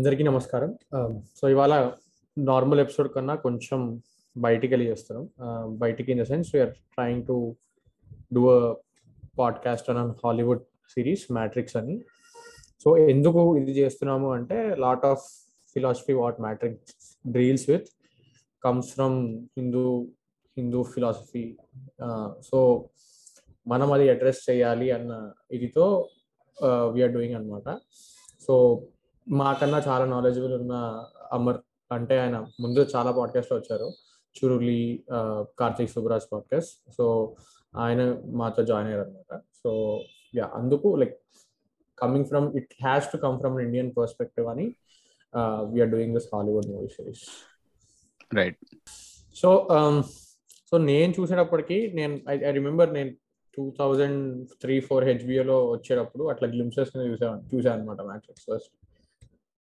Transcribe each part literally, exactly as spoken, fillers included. అందరికీ నమస్కారం. సో ఇవాళ నార్మల్ ఎపిసోడ్ కన్నా కొంచెం బయటికి వెళ్ళి చేస్తున్నాం. బయటికి in the sense we are trying to do a podcast on an Hollywood series Matrix అని. సో ఎందుకు ఇది చేస్తున్నాము అంటే lot of philosophy what Matrix deals with comes from Hindu Hindu philosophy. So మనం అది అడ్రస్ చేయాలి అన్న ఇదితో వీఆర్ డూయింగ్ అనమాట. సో మాకన్నా చాలా నాలెడ్జబుల్ ఉన్న అమర్, అంటే ఆయన ముందు చాలా పాడ్కాస్ట్లో వచ్చారు, చురులి, కార్తీక్ సుబ్రాజ్ పాడ్కాస్ట్. సో ఆయన మాతో జాయిన్ అయ్యారు అనమాట. సో యా, అందుకు like coming from it has to come from Indian perspective అని we are doing this Hollywood movie series, right? So so నేను చూసేటప్పటికి నేను ఐ రిమెంబర్ నేను టూ థౌజండ్ త్రీ ఫోర్ హెచ్బిఓలో వచ్చేటప్పుడు అట్లా గ్లింప్సెస్ చూసాను చూసాను అనమాట. మ్యాట్రిక్స్ ఫస్ట్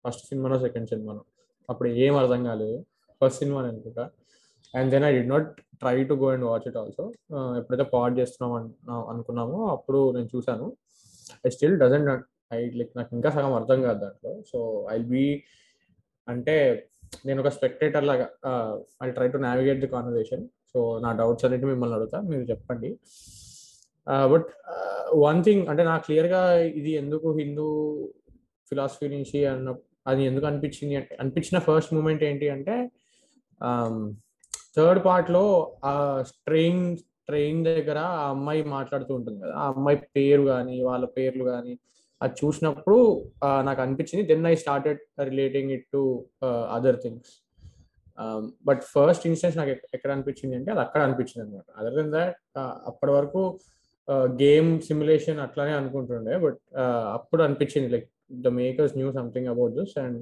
ఫస్ట్ సినిమానో సెకండ్ సినిమానో అప్పుడు ఏం అర్థం కాలేదు, ఫస్ట్ సినిమా అనుకుంటా. And then I did not try to go and watch it also. ఎప్పుడైతే పాడ్ చేస్తున్నాం అనుకున్నామో అప్పుడు నేను చూసాను. I still doesn't I like నాకు ఇంకా సగం అర్థం కాదు దాంట్లో. సో ఐ బీ అంటే నేను ఒక స్పెక్టేటర్ లాగా I try to navigate the conversation. So నా డౌట్స్ అనేవి మిమ్మల్ని అడుగుతా, మీరు చెప్పండి. బట్ వన్ థింగ్ అంటే నాకు క్లియర్గా ఇది ఎందుకు హిందూ ఫిలాసఫీ నుంచి అన్న అది ఎందుకు అనిపించింది అంటే అనిపించిన ఫస్ట్ మూమెంట్ ఏంటి అంటే థర్డ్ పార్ట్లో ఆ ట్రైన్ ట్రైన్ దగ్గర ఆ అమ్మాయి మాట్లాడుతూ ఉంటుంది కదా, ఆ అమ్మాయి పేరు కానీ వాళ్ళ పేర్లు కానీ అది చూసినప్పుడు నాకు అనిపించింది. Then I started relating it to other things. But first instance నాకు ఎక్కడ అనిపించింది అంటే అది అక్కడ అనిపించింది అనమాట. అదర్ దెన్ దాట్ అప్పటి వరకు గేమ్ సిమ్యులేషన్ అట్లానే అనుకుంటుండే, బట్ అప్పుడు అనిపించింది like the makers knew something about this and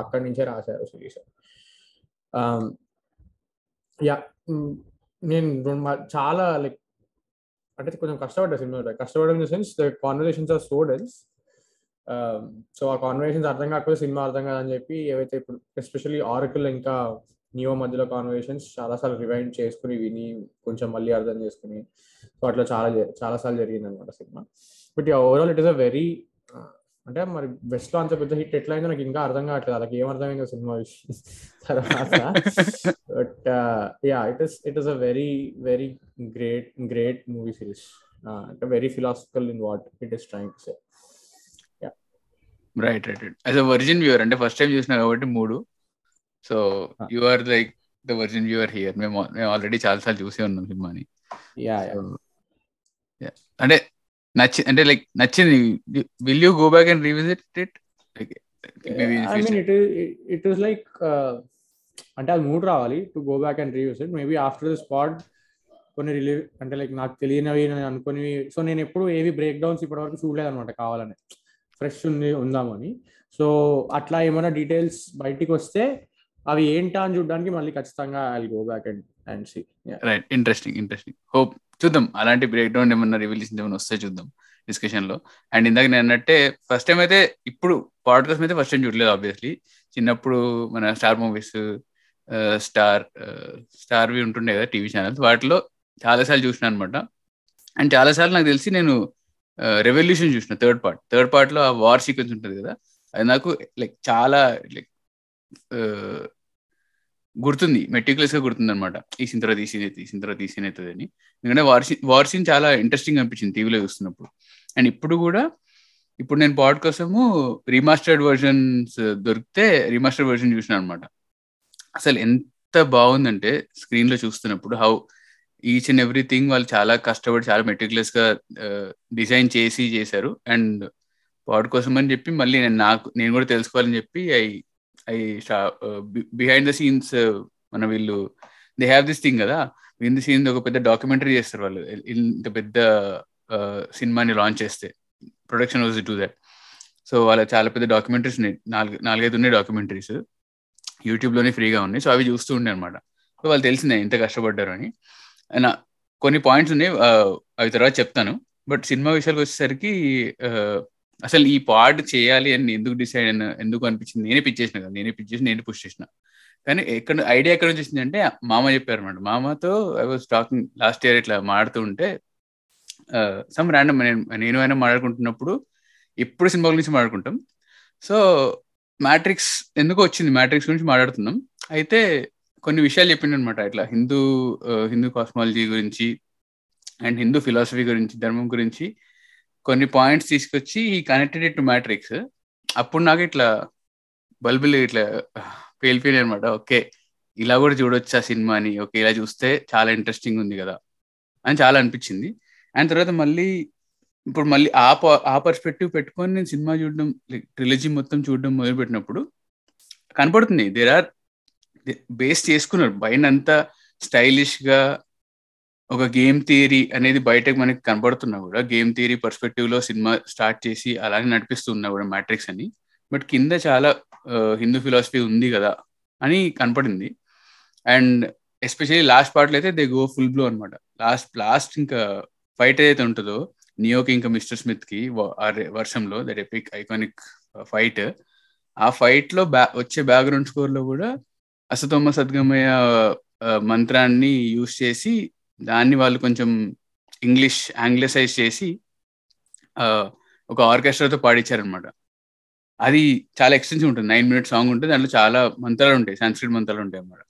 అక్కడి నుంచే రాశారు సిరీస్. యా, నేను చాలా లైక్ అంటే కొంచెం కష్టపడ్డా సినిమా. కష్టపడడం in the sense the conversations are so dense. So ఆ కాన్వర్సేషన్స్ అర్థం కాకపోతే సినిమా అర్థం కాదని చెప్పి ఏవైతే ఇప్పుడు ఎస్పెషల్లీ ఆరకుల్ ఇంకా నియో మధ్యలో కాన్వర్సేషన్స్ చాలాసార్లు రివైండ్ చేసుకుని విని కొంచెం మళ్ళీ అర్థం చేసుకుని, సో అట్లా చాలా చాలాసార్లు జరిగింది అనమాట cinema. But overall it is a very అంటే మరి బెస్ట్ లో అంత పెద్ద హిట్ ఎట్లా అయిందో నాకు ఇంకా అర్థం కావట్లేదు, అలాగే ఏం అర్థమైందో సినిమా విషయం తర్వాత. But yeah, it is it is a very very great great movie series, అంటే very philosophical in what it is trying to say. Yeah, right right right as a virgin viewer అంటే first time చూసినా కాబట్టి మూడు, so you are like the virgin viewer here. మేము మేము already చాలా సార్లు చూసే ఉన్నాం సినిమాని. యా యా అంటే నచ్చి అంటే లైక్ నచ్చింది. Will you go back and revisit it? I mean it it is like అంటే అది మూడ్ రావాలి to go back and revisit. Maybe after this pod కొన్ని రిలీవ్ అంటే లైక్ నాకు తెలియనివి నేను అనుకునేవి. సో నేను ఎప్పుడు ఏవి బ్రేక్ డౌన్స్ ఇప్పటివరకు చూడలేదు అనమాట, కావాలని ఫ్రెష్ ఉంది ఉందామని. సో అట్లా ఏమైనా డీటెయిల్స్ బయటికి వస్తే అవి ఏంటా అని చూడడానికి మళ్ళీ ఖచ్చితంగా I will go back and and see. Right, interesting interesting hope చూద్దాం అలాంటి బ్రేక్ డౌన్ ఏమన్నా రివల్యూషన్ ఏమైనా వస్తే చూద్దాం డిస్కషన్ లో. అండ్ ఇందాక నేను అన్నట్టే ఫస్ట్ టైం అయితే ఇప్పుడు పాడ్కాస్ట్ అయితే ఫస్ట్ టైం చూడలేదు ఆబ్వియస్లీ. చిన్నప్పుడు మన స్టార్ మూవీస్ స్టార్ స్టార్ వి ఉంటుండే కదా టీవీ ఛానల్స్, వాటిలో చాలాసార్లు చూసిన అనమాట. అండ్ చాలాసార్లు నాకు తెలిసి నేను రెవల్యూషన్ చూసిన థర్డ్ పార్ట్. థర్డ్ పార్ట్ లో ఆ వార్ సీక్వెన్స్ ఉంటుంది కదా, అది నాకు లైక్ చాలా లైక్ గుర్తుంది, మెటిక్యులస్ గా గుర్తుంది అనమాట. ఈ సీన్ తర్వాత ఈ సీన్ అవుతుంది, ఈ సీన్ తర్వాత ఈ సీన్ అవుతుంది అని. ఎందుకంటే వార్ సీన్ వార్ సీన్ చాలా ఇంట్రెస్టింగ్ అనిపించింది టీవీలో చూస్తున్నప్పుడు. అండ్ ఇప్పుడు కూడా ఇప్పుడు నేను పాడ్ కోసము రీమాస్టర్డ్ వర్షన్స్ దొరికితే రీమాస్టర్డ్ వర్షన్ చూసిన అనమాట. అసలు ఎంత బాగుందంటే స్క్రీన్ లో చూస్తున్నప్పుడు హౌ ఈచ్ అండ్ ఎవ్రీథింగ్ వాళ్ళు చాలా కష్టపడి చాలా మెటిక్యులస్ గా డిజైన్ చేసి చేశారు. అండ్ పాడ్ కోసం అని చెప్పి మళ్ళీ నేను నాకు నేను కూడా తెలుసుకోవాలని చెప్పి I I behind the scenes మన వీళ్ళు దే హ్యావ్ దిస్ థింగ్ కదా, బిహైండ్ ద సీన్స్ ఒక పెద్ద డాక్యుమెంటరీ చేస్తారు వాళ్ళు. ఇంత పెద్ద సినిమాని లాంచ్ చేస్తే production was to that. So వాళ్ళ చాలా పెద్ద డాక్యుమెంటరీస్ ఉన్నాయి, నాలుగు నాలుగైదు ఉన్నాయి డాక్యుమెంటరీస్ యూట్యూబ్లోనే ఫ్రీగా ఉన్నాయి. సో అవి చూస్తూ ఉండే అనమాట. సో వాళ్ళు తెలిసిందే ఇంత కష్టపడ్డారు అని. అండ్ కొన్ని పాయింట్స్ ఉన్నాయి అవి తర్వాత చెప్తాను. బట్ సినిమా విషయాలకు వచ్చేసరికి అసలు ఈ పాడ్ చేయాలి అని ఎందుకు డిసైడ్ అయినా ఎందుకు అనిపించింది, నేనే పిచ్ చేసిన కదా నేనే పిచ్ చేసి నేనే పుష్ చేసిన. కానీ ఎక్కడ ఐడియా ఎక్కడ నుంచి వచ్చింది అంటే మామ చెప్పారు అనమాట. మామతో I was talking last year ఇట్లా మాడుతూ ఉంటే సమ్ ర్యాండమ్ నేను నేను అయినా మాట్లాడుకుంటున్నప్పుడు ఎప్పుడు సినిమా గురించి మాట్లాడుకుంటాం. సో మ్యాట్రిక్స్ ఎందుకో వచ్చింది, మ్యాట్రిక్స్ గురించి మాట్లాడుతున్నాం. అయితే కొన్ని విషయాలు చెప్పిండు అనమాట, ఇట్లా హిందూ హిందూ కాస్మాలజీ గురించి అండ్ హిందూ ఫిలాసఫీ గురించి, ధర్మం గురించి కొన్ని పాయింట్స్ తీసుకొచ్చి ఈ కనెక్టెడ్ ఇట్ టు మ్యాట్రిక్స్. అప్పుడు నాకు ఇట్లా బల్బులు ఇట్లా పేలిపోయినాయి అనమాట. ఓకే ఇలా కూడా చూడొచ్చు ఆ సినిమాని, ఓకే ఇలా చూస్తే చాలా ఇంట్రెస్టింగ్ ఉంది కదా అని చాలా అనిపించింది. అండ్ తర్వాత మళ్ళీ ఇప్పుడు మళ్ళీ ఆ ఆ పర్స్పెక్టివ్ పెట్టుకొని నేను సినిమా చూడడం, లైక్ ట్రిలజీ మొత్తం చూడడం మొదలుపెట్టినప్పుడు కనపడుతుంది దేర్ ఆర్ బేస్ చేసుకున్నారు బయట అంతా స్టైలిష్గా. ఒక గేమ్ థియరీ అనేది బయటకు మనకి కనబడుతున్నా కూడా, గేమ్ థియరీ పర్స్పెక్టివ్లో సినిమా స్టార్ట్ చేసి అలానే నడిపిస్తున్నా కూడా మ్యాట్రిక్స్ అని, బట్ కింద చాలా హిందూ ఫిలాసఫీ ఉంది కదా అని కనపడింది. అండ్ ఎస్పెషల్లీ లాస్ట్ పార్ట్లో అయితే దే గో ఫుల్ బ్లో అనమాట. లాస్ట్ లాస్ట్ ఇంకా ఫైట్ ఏదైతే ఉంటుందో నియోకి ఇంకా మిస్టర్ స్మిత్కి వర్షంలో, దట్ ఎపిక్ ఐకానిక్ ఫైట్, ఆ ఫైట్లో బ్యా వచ్చే బ్యాక్గ్రౌండ్ స్కోర్లో కూడా అసతోమ సద్గమయ మంత్రాన్ని యూజ్ చేసి దాన్ని వాళ్ళు కొంచెం ఇంగ్లీష్ ఆంగ్లిసైజ్ చేసి ఒక ఆర్కెస్ట్రాతో పాడించారనమాట. అది చాలా ఎక్స్టెన్సివ్ ఉంటుంది, నైన్ మినిట్స్ సాంగ్ ఉంటుంది, దాంట్లో చాలా మంత్రాలు ఉంటాయి, సంస్కృత మంత్రాలు ఉంటాయి అన్నమాట.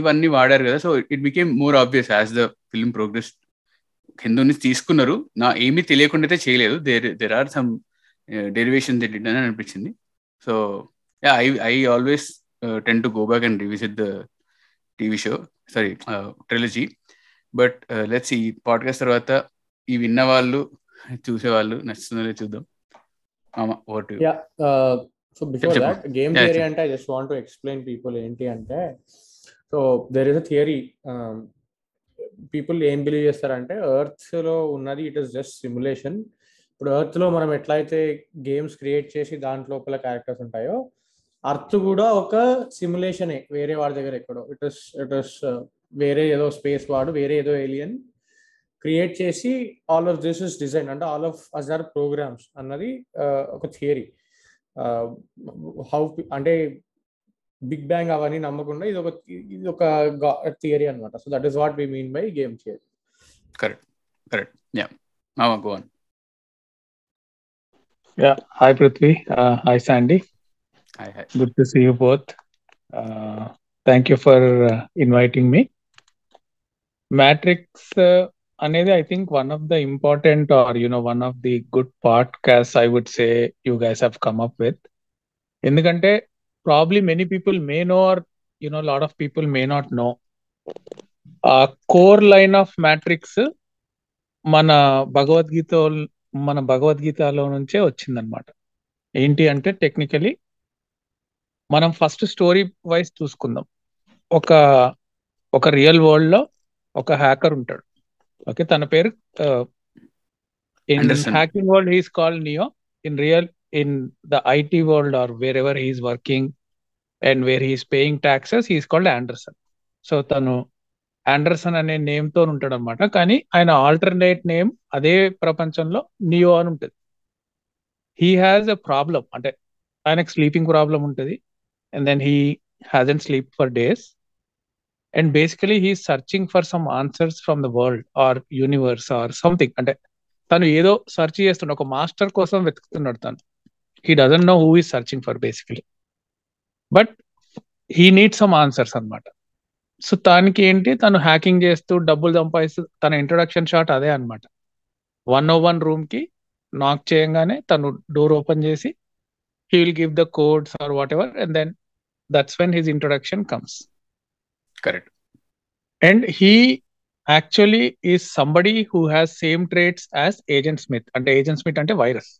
ఇవన్నీ వాడారు కదా, so it became more obvious as the film progress. హిందూని తీసుకున్నారు, నా ఏమీ తెలియకుండా అయితే చేయలేదు, there there are some derivation that did అని అనిపించింది. So yeah I I always tend to go back and revisit the TV show, sorry trilogy. But let's ఈ పాడ్కాస్ట్ తర్వాత ఈ విన్నవాళ్ళు చూసేవాళ్ళు నచ్చుతుందో చూద్దాం. So before that game theory అంటే I just want to explain people ఏంటి అంటే, so there is a theory people ఏం బిలీవ్ చేస్తారంటే ఎర్త్ లో ఉన్నది ఇట్ ఈస్ జస్ట్ సిమ్యులేషన్. ఇప్పుడు ఎర్త్ లో మనం ఎట్లయితే గేమ్స్ క్రియేట్ చేసి దాంట్లోపల క్యారెక్టర్స్ ఉంటాయో ఎర్త్ కూడా ఒక సిమ్యులేషనే, వేరే వాడి దగ్గర ఎక్కడో ఇట్ ఇస్ ఇట్ ఇస్ వేరే ఏదో స్పేస్ వాడు వేరే ఏదో ఏలియన్ క్రియేట్ చేసి all of this is design అంటే all of us are programs అన్నది ఒక థియరీ. హౌ అంటే బిగ్ బ్యాంగ్ అవన్నీ నమ్మకుండా ఇది ఒక ఇది ఒక థియరీ అనమాట. So that is what we mean by game theory. Correct correct yeah now go on. Yeah hi Prithvi, hi Sandy, hi hi good to see you both. Thank you for inviting me. Matrix అనేది I think one of the important are you know one of the good podcast I would say you guys have come up with. ఎందుకంటే probably many people may know or you know a lot of people may not know a uh, core line of matrix mana Bhagavad Gita mana Bhagavad Gita lo nunche ochindi anamata. Enti ante technically manam first story wise chusukundam. oka oka real world lo oka hacker untadu, okay, tana peru uh, in Anderson. Hacking world he is called Neo. In real in the I T world or wherever he is working and where he is paying taxes, he is called Anderson. So, tanu Anderson ane name tho untadu anamata, kaani ayana alternate name ade prapanchamlo Neo ani untadi. He has a problem ante ayanaku sleeping problem untadi and then he hasn't slept for days and basically he is searching for some answers from the world or universe or something. Ante tanu edo search chestunnadu, oka master kosam vetukutunnadu tanu. He doesn't know who is searching for basically, but he needs some answers anamata. So taniki enti tanu hacking chestu double sampaistu tana introduction shot ade anamata. one oh one room ki knock cheyangane tanu door open chesi he will give the codes or whatever and then that's when his introduction comes. Correct. And he actually is somebody who has same traits as Agent Smith. Ante Agent Smith ante virus.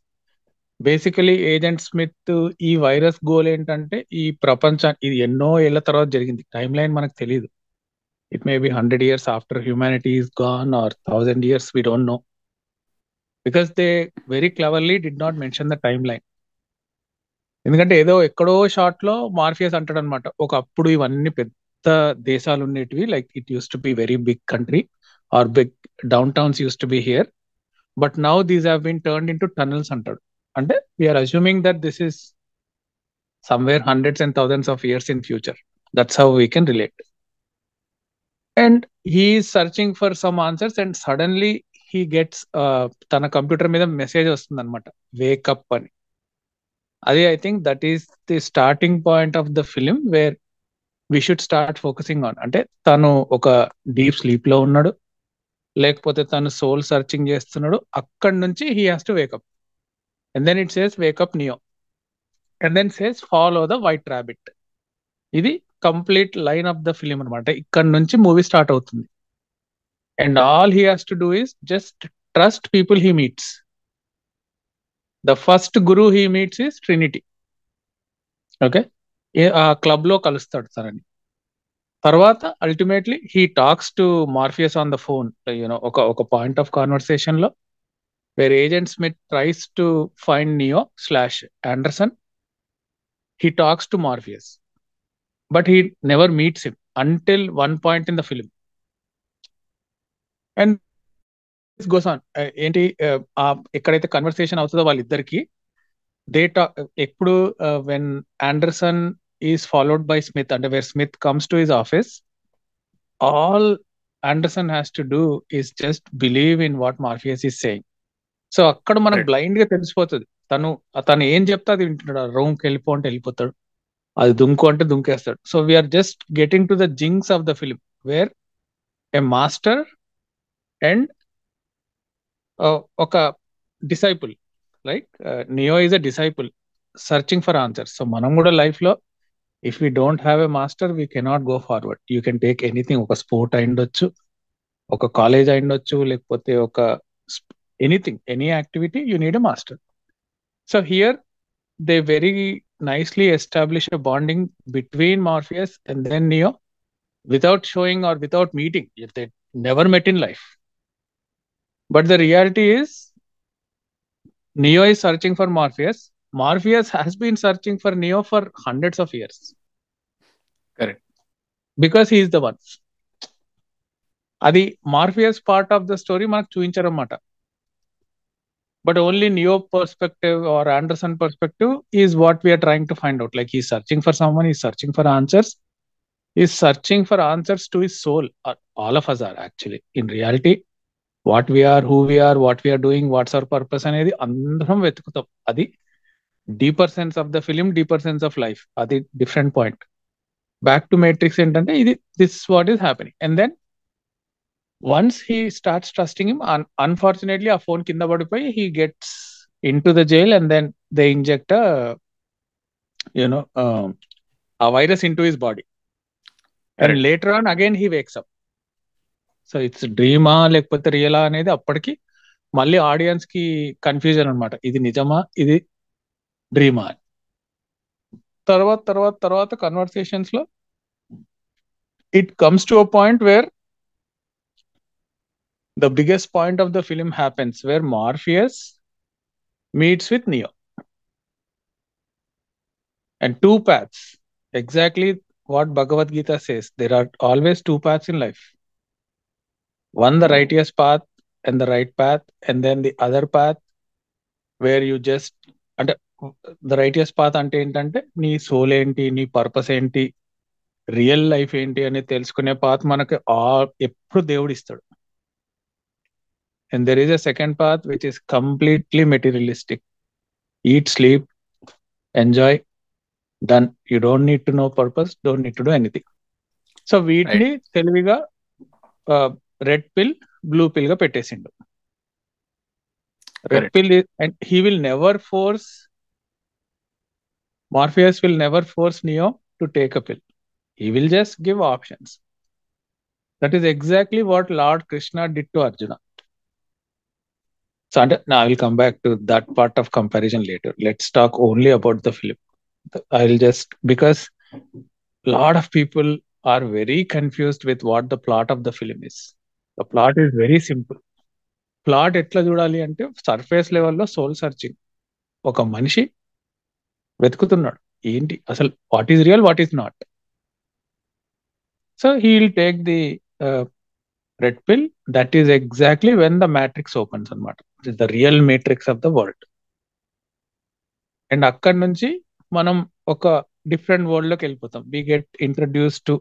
Basically agent Smith ఈ virus goal ఏంటంటే ఈ ప్రపంచాన్ని, ఇది ఎన్నో ఏళ్ల తర్వాత జరిగింది, time line మనకు తెలియదు, it may be hundred years after humanity is gone or thousand years we don't know because they very cleverly did not mention the timeline. ఎందుకంటే ఏదో ఎక్కడో షార్ట్ లో మార్ఫియస్ అంటాడు అనమాట, ఒక అప్పుడు ఇవన్నీ పెద్ద దేశాలు ఉండేటివి, like it use to be very big country or big down towns use to be here but now these have been turned into tunnels అంటాడు. అంటే we are assuming that this is somewhere hundreds and thousands of years in future. That's how we can relate. And he is searching for some answers and suddenly he gets తన computer మీద message వస్తుంది అనమాట, wake up అని. అది I think that is the starting point of the film where we should start focusing on. అంటే తను ఒక deep sleep లో ఉన్నాడు, లేకపోతే తను సోల్ సర్చింగ్ చేస్తున్నాడు, అక్కడి నుంచి he has to wake up. And then it says wake up Neo, and then says follow the white rabbit. ఇది complete line of the film అనమాట. ఇక్కడ నుంచి మూవీ స్టార్ట్ అవుతుంది. And all he has to do is just trust people he meets. The first guru he meets is Trinity. Okay? ఆ క్లబ్లో కలుస్తాడు తనని. తర్వాత ultimately he talks to Morpheus on the phone, you know ఒక ఒక point of కాన్వర్సేషన్లో where agent Smith tries to find Neo slash Anderson. He talks to Morpheus but he never meets him until one point in the film. And goes on ఏంటి ఎక్కడైతే conversation అవుతుందో వాళ్ళిద్దరికి, they talk ఎప్పుడు when Anderson is followed by Smith, అంటే where Smith comes to his office, all Anderson has to do is just believe in what Morpheus is saying. So అక్కడ మనకు blind గా తెలిసిపోతుంది, తను తను ఏం చెప్తా అది వింటున్నాడు. రూమ్ కి వెళ్ళిపో అంటే వెళ్ళిపోతాడు, అది దుంకు అంటే దుంకేస్తాడు. So we are just getting to the jinx of the film where a master and ఒక disciple, like Neo is a disciple searching for answers. So మనం కూడా లైఫ్లో if you don't have a master we cannot go forward. You can take anything, ఒక sport అయిండొచ్చు, ఒక college అయిండొచ్చు, లేకపోతే ఒక anything, any activity you need a master. So here they very nicely establish a bonding between Morpheus and then Neo without showing or without meeting. They never met in life. But the reality is, Neo is searching for Morpheus. Morpheus has been searching for Neo for hundreds of years. Correct. Because he is the one. Adi Morpheus part of the story manaku chuincharamata. But only Neo perspective or Anderson perspective is what we are trying to find out. Like he is searching for someone, he is searching for answers. He is searching for answers to his soul. All of us are actually in reality. What we are, who we are, what we are doing, what's our purpose అనేది అందరం వెతుకుతాం. అది deeper sense of the film, deeper sense of life. అది different point. Back to Matrix ఏంటంటే ఇది, this what is happening. And then once he starts trusting him, unfortunately ఆ phone కింద పడిపోయి he gets in to the jail. And then they inject you know ఆ virus in to his body. And later on again he wakes up. So it's డ్రీమా లేకపోతే రియలా అనేది అప్పటికి మళ్ళీ ఆడియన్స్ కి కన్ఫ్యూజన్ అనమాట. ఇది నిజమా, ఇది డ్రీమా అని. తర్వాత తర్వాత తర్వాత కన్వర్సేషన్స్ లో it comes to a point where the biggest point of the film happens, where Morpheus meets with Neo. And two paths, exactly what Bhagavad Gita says, there are always two paths in life. One, the righteous path and the right path, and then the other path where you just, and the righteous path ante entante nee soul enti, nee purpose enti, real life enti ani telusukune path manaki eppudu devudu istadu. And there is a second path which is completely materialistic, eat, sleep, enjoy, done. You don't need to know purpose, don't need to do anything. So వీటిని తెలివిగా red పిల్, blue పిల్ గా పెట్టేసిండు. Red pill and he will never force, Morpheus will never force Neo to take a pill. He will just give options. That is exactly what lord Krishna did to Arjuna. So అంటే I will come back to that part of comparison later. Let's talk only about the film. I will just, because lot of people are very confused with what the plot of the film is. The plot is very simple. Plot etla chudali ante surface level lo soul searching. Oka manishi vetukutunnadu enti asalu what is real, what is not. So he will take the uh, red pill. That is exactly when the matrix opens anamata. It is the real matrix of the world. And akkad nunchi manam oka different world లోకి వెళ్ళిపోతాం. We get introduce to,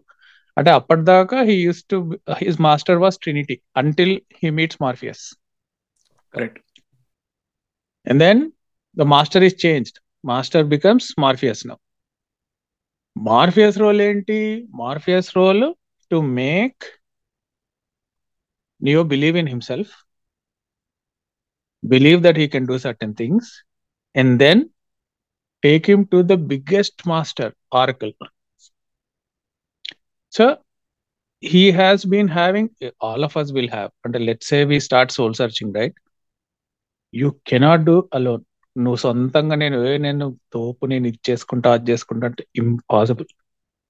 అంటే అప్పటిదాకా he use to, his master was Trinity until he meets Morpheus. Correct. And then the master is changed. Master becomes Morpheus now. Morpheus role ఏంటి? Morpheus role to make Neo believe in himself, believe that he can do certain things, and then take him to the biggest master, oracle. So he has been having, all of us will have, and let's say we start soul searching, right? You cannot do alone. నువ్వు సొంతంగా నేను ఏ నేను తోపు నేను ఇది చేసుకుంటా అది చేసుకుంటా అంటే impossible.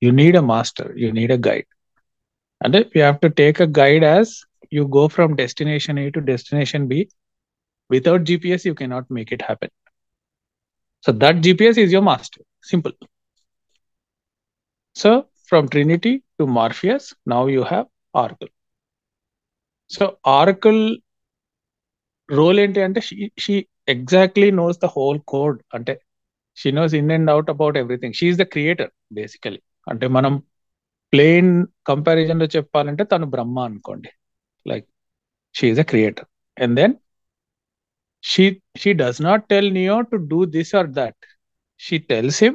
You need a master, you need a guide. అంటే you have to take a guide as you go from destination A to destination B. Without GPS you cannot make it happen. So that GPS is your master, simple. So from Trinity to Morpheus, now you have Oracle. So Oracle role enti ante she she exactly knows the whole code, ante she knows in and out about everything. She is the creator basically. Ante manam plain comparison lo cheppalante tanu Brahma anukondi, like she is a creator, and then she she does not tell Neo to do this or that. She tells him,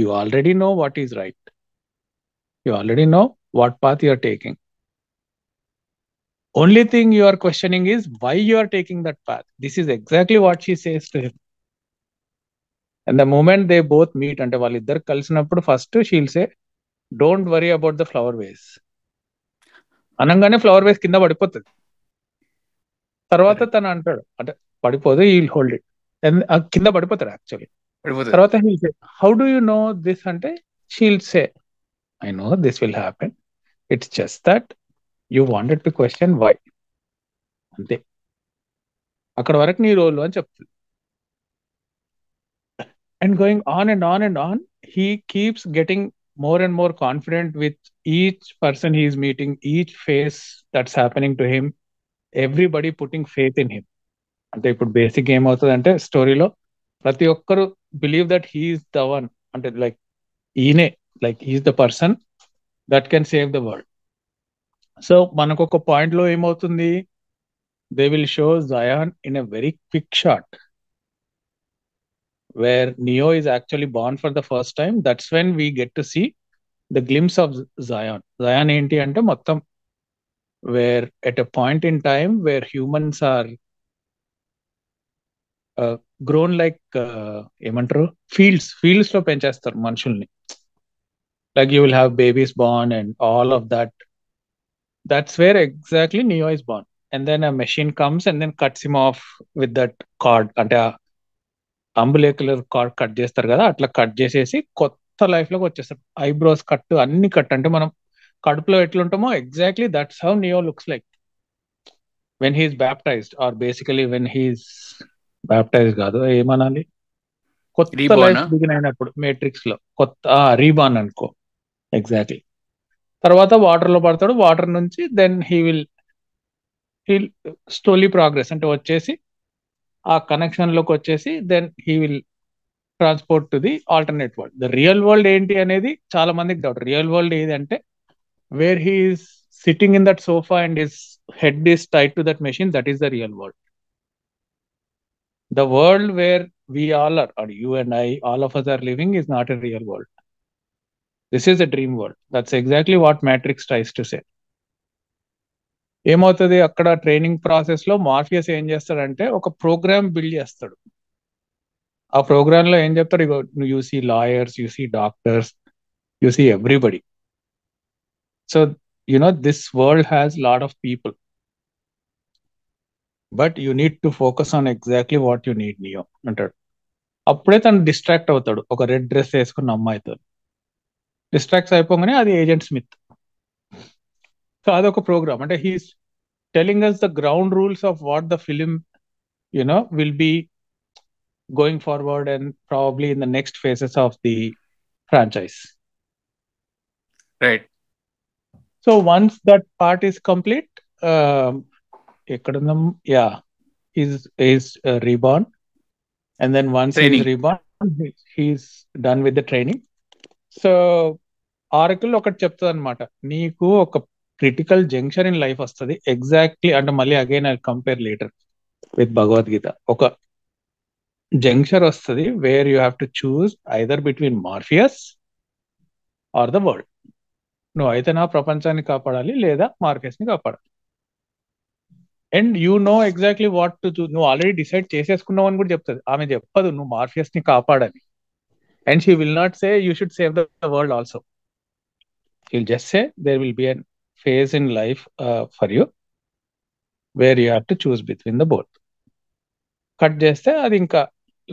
you already know what is right. You already know what path you are taking. Only thing you are questioning is why you are taking that path. This is exactly what she says to him. And the moment they both meet, ante vallidaru kalisinappudu first she'll say, don't worry about the flower vase. Anangane flower vase kinda padipotadi. Tarvata tanu antadu, ante padipodu, he'll hold it. And kinda padipotadu actually. Tarvata he'll say, how do you know this ante she'll say, I know this will happen. It's just that you wanted to question why. Ante. Akkada varaku nee role ani cheptundi. And going on and on and on, he keeps getting more and more confident with each person he is meeting, each phase that's happening to him, everybody putting faith in him. Ante ippudu basic game avutadi ante story lo prati okkaru believe that he is the one, ante like ine like he is the person that can save the world. So manaku oka point lo em avutundi, they will show Zion in a very quick shot where Neo is actually born for the first time. That's when we get to see the glimpse of Zion. Zion enti ante mottham where at a point in time where humans are uh, grown like em antaru fields fields lo penchestaru manshulni. Like you will have babies born and all of that. That's where exactly Neo is born. And then a machine comes and then cuts him off with that cord. Ante a umbilical cord cut చేస్తారు కదా, అట్లా cut చేసేసి కొత్త life లోకి వచ్చేస్తారు. Eyebrows cut అన్ని cut, అంటే మనం కడుపులో ఎట్లుంటామో exactly that's how Neo looks like when he's baptized, or basically when he's baptize కాదు ఏమనాలి, కొత్త లైఫ్ బిగిన్ అయినప్పుడు మేట్రిక్స్ లో కొత్త రీబార్న్ అనుకో. ఎగ్జాక్ట్లీ తర్వాత వాటర్ లో పడతాడు, వాటర్ నుంచి then he will he slowly progress, అంటే వచ్చేసి ఆ కనెక్షన్ లోకి వచ్చేసి then he will transport to the alternate world. The real world ఏంటి అనేది చాలా మందికి డౌట్. రియల్ వరల్డ్ ఏది అంటే where he is sitting in that sofa and his head is tied to that machine, that is the real world. The world where we all are, or you and I, all of us are living is not a real world. This is a dream world. That's exactly what Matrix tries to say. Em avutadi akkada training process lo Morpheus em chestadu ante oka program build chestadu. Aa program lo em cheptadu, you see lawyers, you see doctors, you see everybody. So you know this world has lot of people, but you need to focus on exactly what you need, Neo అంటాడు. అప్పుడే తను distract అవుతాడు, ఒక red dress వేసుకున్న అమ్మాయితో distracts అయిపోగానే అది agent Smith. So అదొక ప్రోగ్రామ్, అంటే he's telling us the ground rules of what the film you know will be going forward and probably in the next phases of the franchise, right? So once that part is complete, ఎక్కడున్నాం, yeah, is is reborn. And then once he's reborn, he's done with the training. So Oracle ఒకటి చెప్తుంది అన్నమాట, నీకు ఒక critical junction in life వస్తుంది exactly. అంటే మళ్ళీ again I compare later with Bhagavad Gita, ఒక జంక్షన్ వస్తుంది where you have to choose either between Morpheus or the world. నువ్వు అయితే నా ప్రపంచాన్ని కాపాడాలి లేదా మార్ఫియస్ ని కాపాడాలి. And you know exactly what to choose. నువ్వు ఆల్రెడీ డిసైడ్ చేసేసుకున్నావు అని కూడా చెప్తుంది. ఆమె చెప్పదు నువ్వు మార్ఫియస్ ని కాపాడాలి. And she will not say you should save the world also. She will just say there will be an phase in life uh, for you where you have to choose between the both. Cut chesthe adi inka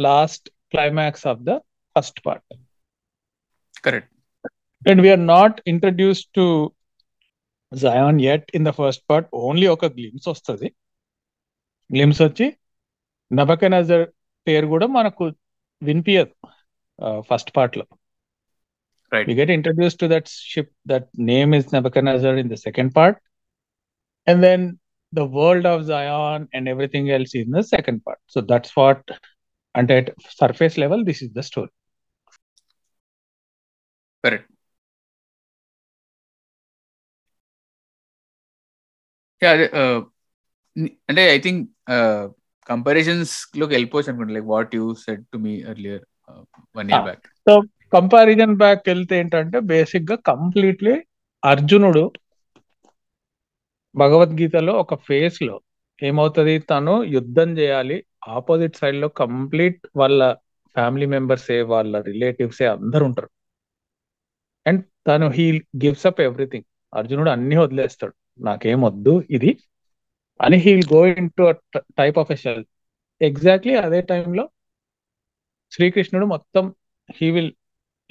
last climax of the first part. Correct. And we are not introduced to Zion yet in the first part. Only oka glimpse ostadi. Glimpse vachi Nebuchadnezzar peru kuda manaku vinpiyadu first part lo. Right. We get introduced to that ship. That name is Nebuchadnezzar in the second part, and then the world of Zion and everything else is in the second part. So that's what, and at surface level, this is the story. Correct. Yeah, uh, and I think uh, comparisons look helpful. I'm going to like what you said to me earlier uh, one year ah, back. So. Comparison back వెళ్తే ఏంటంటే basic గా completely అర్జునుడు భగవద్గీతలో ఒక face లో ఏమవుతుంది, తను యుద్ధం చేయాలి. ఆపోజిట్ సైడ్ లో కంప్లీట్ వాళ్ళ ఫ్యామిలీ మెంబర్సే, వాళ్ళ రిలేటివ్సే అందరు ఉంటారు. అండ్ తను హీ గివ్స్ అప్ ఎవ్రీథింగ్. అర్జునుడు అన్ని వదిలేస్తాడు, నాకేం వద్దు ఇది అని. He will go in to type of a shell. Exactly అదే టైంలో శ్రీకృష్ణుడు మొత్తం he will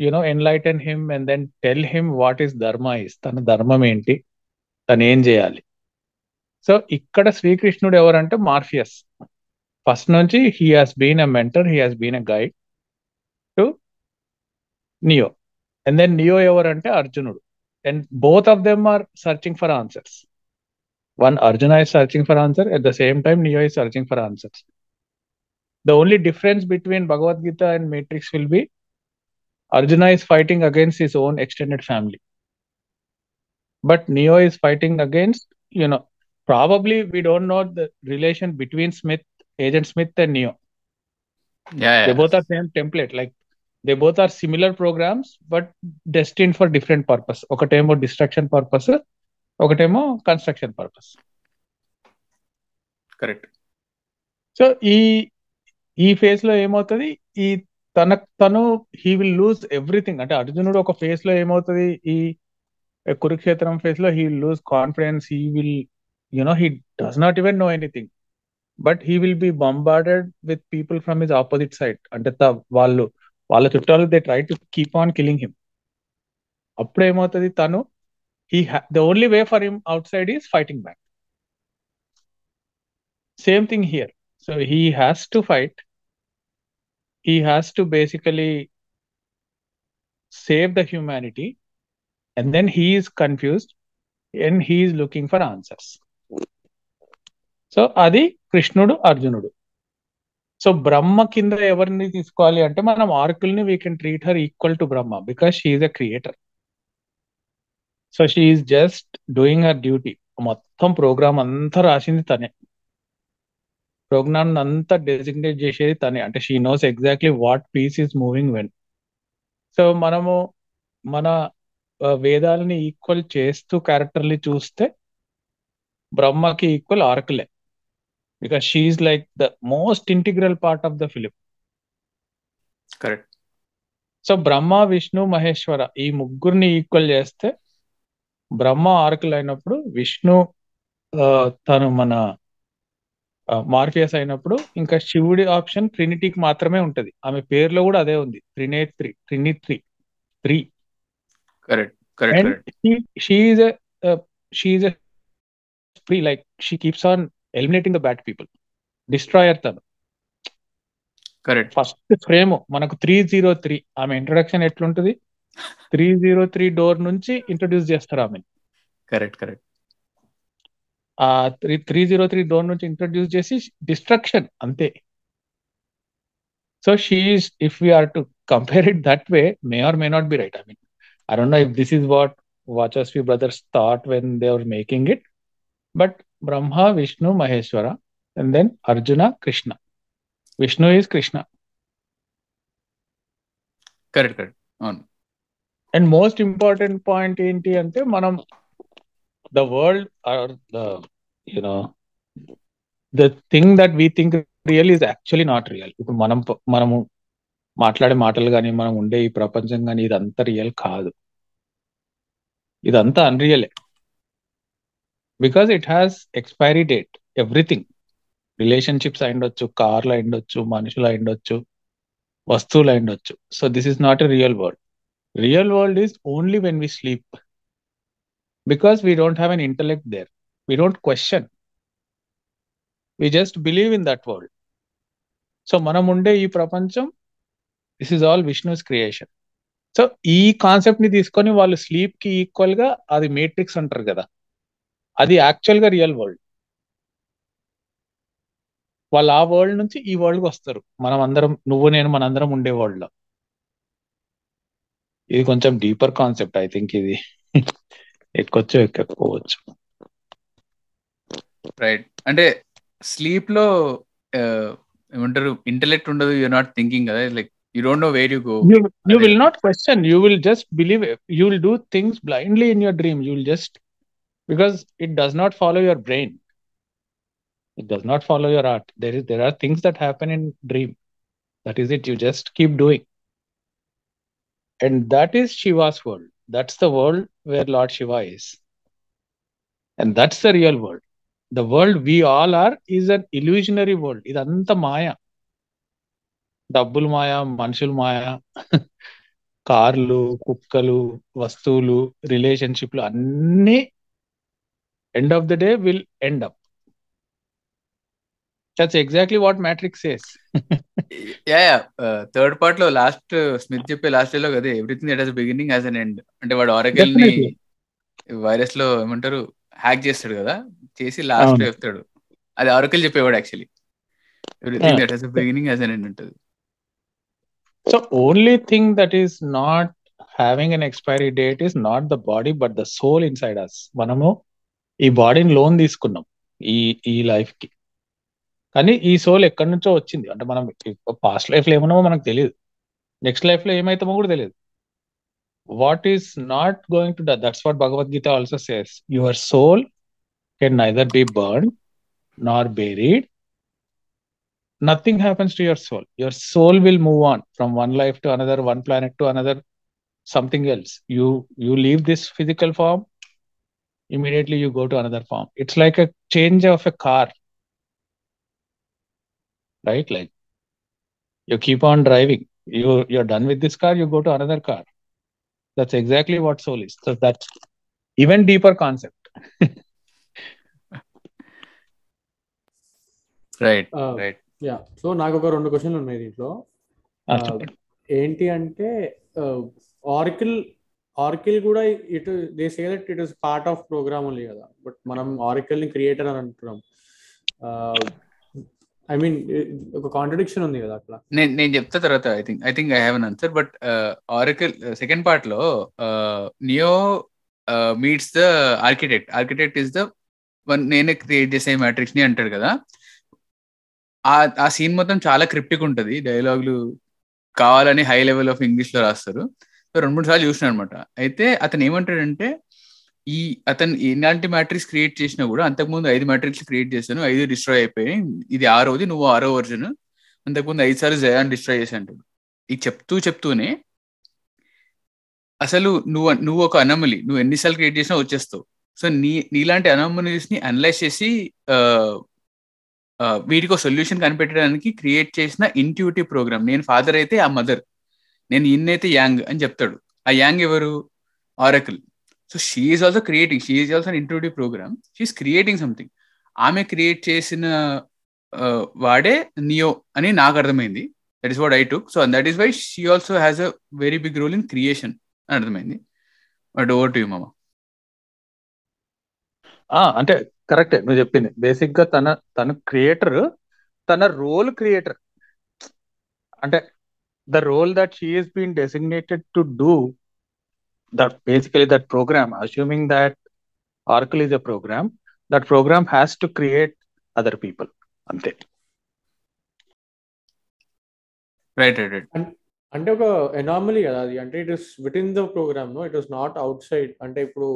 you know enlighten him and then tell him what is dharma is. Tana dharmam enti, tanu em cheyali. So ikkada Sri Krishnudu evarante Morpheus. First nunchi he has been a mentor, he has been a guide to Neo, and then Neo evarante Arjunudu, and both of them are searching for answers. One Arjuna is searching for answer, at the same time Neo is searching for answers. The only difference between Bhagavad Gita and Matrix will be Arjuna is fighting against his own extended family, but Neo is fighting against, you know, probably we don't know the relation between Smith, Agent Smith and Neo. Yeah, they yeah. both are same template. Like they both are similar programs, but destined for different purpose. Okatemo destruction purpose, okatemo construction purpose. Correct. So, e e phase lo em avutadi e. తనకు తను he will lose everything. అంటే అర్జునుడు ఒక phase లో ఏమవుతుంది, ఈ కురుక్షేత్రం phase లో he will lose confidence. He will you know he does not even know anything, but he will be bombarded with people from his opposite side. అంటే వాళ్ళు వాళ్ళ చుట్టాలు they try to keep on killing him. అప్పుడు ఏమవుతుంది, తను he the only way for him outside is fighting back. Same thing here. So he has to fight. He has to basically save the humanity, and then he is confused and he is looking for answers. So adi Krishnudu Arjunudu. So Brahma kinda evarni tiskovali ante manam Oracle ni we can treat her equal to Brahma because she is a creator. So she is just doing her duty. Mottham program anta rasindi tane. Program అంతా designate చేసేది తనే. అంటే she knows exactly what piece is moving when. So మనము మన వేదాలని equal చేస్తూ క్యారెక్టర్ని చూస్తే బ్రహ్మకి ఈక్వల్ ఆర్కులే, because she is like the most integral part of the film. Correct. So Brahma, Vishnu, Maheshwara ఈ ముగ్గురిని ఈక్వల్ చేస్తే బ్రహ్మ ఆర్కుల్ అయినప్పుడు, విష్ణు తను మన మార్ఫియస్ అయినప్పుడు, ఇంకా శివుడి ఆప్షన్ ట్రినిటీకి మాత్రమే ఉంటది. ఆమె పేరులో కూడా అదే ఉంది, త్రినేత్రి, ట్రినిత్రి, three. Correct correct. She is she is free, like she keeps on eliminating the bad people, destroyer తను. కరెక్ట్. ఫస్ట్ ఫ్రేమ్ మనకు త్రీ జీరో త్రీ ఆమె ఇంట్రొడక్షన్ ఎట్లుంటది, త్రీ జీరో త్రీ డోర్ నుంచి ఇంట్రొడ్యూస్ చేస్తారు ఆమె. Correct correct. ఆ three three zero three door నుంచి introduce చేసి డిస్ట్రక్షన్ అంతే. So she is, if you are to compare it that way, may or may not be right. I mean I don't know if this is what Wachowski brothers thought when they are making it. But Brahma, Vishnu, Maheshwara, and then Arjuna, Krishna Vishnu is Krishna. Correct correct అవును. And most important point ఏంటి అంటే, మనం the world or the you know the thing that we think real is actually not real. ఇప్పుడు మనం మనము మాట్లాడే మాటలు కానీ మనం ఉండే ఈ ప్రపంచం కానీ ఇదంతా రియల్ కాదు, ఇదంతా అన్రియలే. Because it has expiry date. Everything, relationships అయిండొచ్చు, కార్లు అయిండొచ్చు, మనుషులు అయిండొచ్చు, వస్తువులు అయిండొచ్చు. So this is not a real world. Real world is only when we sleep, because we don't have an intellect there. We don't question. We just believe in that world. So manam unde ee prapancham, this is all Vishnu's creation. So ee concept ni teeskoni vallu sleep ki equal ga adi matrix antaru kada, adi actual ga real world. Vallu aa world nunchi ee world ku vastaru. Manam andaram, nuvvu nenu manandaram unde world lo. ఇది కొంచెం deeper concept. I think ఇది ఎక్కొచ్చు ఎక్కపోవచ్చు. Right. అంటే sleep లో ఏమంటారు, intellect ఉండదు, you are not thinking కదా, like you don't know where you go, you will not question, you will just believe, you will do things blindly in your dream. You will just, because it does not follow your brain, it does not follow your heart. There is there are things that happen in dream, that is it. You just keep doing. And that is Shiva's world. That's the world where Lord Shiva is. And that's the real world. The world we all are is an illusionary world. Idantha maya. Dabbul maya, manushul maya, karlu, kukkalu, vastulu, relationship lu anni end of the day will end up. That's exactly what Matrix says. Yeah third part లో last Smith చెప్పే last లో కదా, everything that has beginning has an end. అంటే వాడు oracle ని virus లో ఏమంటారు hack చేస్తాడు కదా, చేసి లాస్ట్ లో చెప్తాడు, అది ఆరకల్ చెప్పేవాడు actually. Everything that has beginning has an end ఉంటుంది. So only thing that is not having an expiry date is not the body but the soul inside us. మనము ఈ బాడీని లోన్ తీసుకున్నాం ఈ ఈ లైఫ్ కి, కానీ ఈ సోల్ ఎక్కడి నుంచో వచ్చింది. అంటే మనం పాస్ట్ లైఫ్ లో ఏమన్నామో మనకు తెలియదు, నెక్స్ట్ లైఫ్ లో ఏమైతామో కూడా తెలియదు. What is not going to that's what Bhagavad Gita also says, your soul can neither be burn nor buried, nothing happens to your soul. Your soul will move on from one life to another, one planet to another something else. You you leave this physical form, immediately you go to another form. It's like a change of a car. Right? Like you keep on driving, you you're done with this car, you go to another car. That's exactly what soul is. So that's even deeper concept. Right, uh, right. Yeah. So నాకు ఒక రెండు క్వశ్చన్లు ఉన్నాయి దీంట్లో. ఏంటి అంటే Oracle Oracle కూడా it they say that it is part of program ఉంది కదా, బట్ మనం ఆర్కిల్ ని క్రియేటర్ అని అంటున్నాం. ఐ మీన్ ఒక కాంట్రడిక్షన్ ఉంది కదా అట్లా. నేను నేను చెప్తా తర్వాత I think I think I have an answer. But oracle second part లో Neo meets the architect. Architect is the one నేనే క్రియేట్ చేసే మ్యాట్రిక్స్ ని అంటాడు కదా. ఆ సీన్ మొత్తం చాలా క్రిప్టిక్ ఉంటుంది, డైలాగులు కావాలని హై లెవెల్ ఆఫ్ ఇంగ్లీష్ లో రాస్తారు. సో రెండు మూడు సార్లు చూసిన అనమాట. అయితే అతను ఏమంటాడంటే, ఈ అతను ఎలాంటి మ్యాట్రిక్స్ క్రియేట్ చేసినా కూడా, అంతకుముందు ఐదు మ్యాట్రిక్స్ క్రియేట్ చేశాను, ఐదు డిస్ట్రాయ్ అయిపోయాయి, ఇది ఆరోది, నువ్వు ఆరో వర్జన్, అంతకుముందు ఐదు సార్లు జయాన్ డిస్ట్రాయ్ చేసి అంటాడు. ఇది చెప్తూ చెప్తూనే అసలు నువ్వు నువ్వు ఒక అనమలి, నువ్వు ఎన్నిసార్లు క్రియేట్ చేసినా వచ్చేస్తావు. సో నీ నీలాంటి అనమలీస్ ని అనలైజ్ చేసి వీటికి ఒక సొల్యూషన్ కనిపెట్టడానికి క్రియేట్ చేసిన ఇంట్యూటివ్ ప్రోగ్రామ్. నేను ఫాదర్ అయితే ఆ మదర్, నేను ఇన్నైతే యాంగ్ అని చెప్తాడు. ఆ యాంగ్ ఎవరు? Oracle. So she is also creating, she is also an intuitive program, she is creating something. Aame create chesina vaade Neo ani naaku ardhamaindi. That is what I took. So and that is why she also has a very big role in creation ani ardhamaindi. But over to you mama. Ah ante correct nu cheppindi. Basic ga tana tanu creator, tana role creator, ante the role that she has been designated to do. That basically that program, assuming that Oracle is a program, that program has to create other people. Ante right right right అంటే ఒక anomaly కదా అది. అంటే it is within the program, it is not outside. అంటే ఇప్పుడు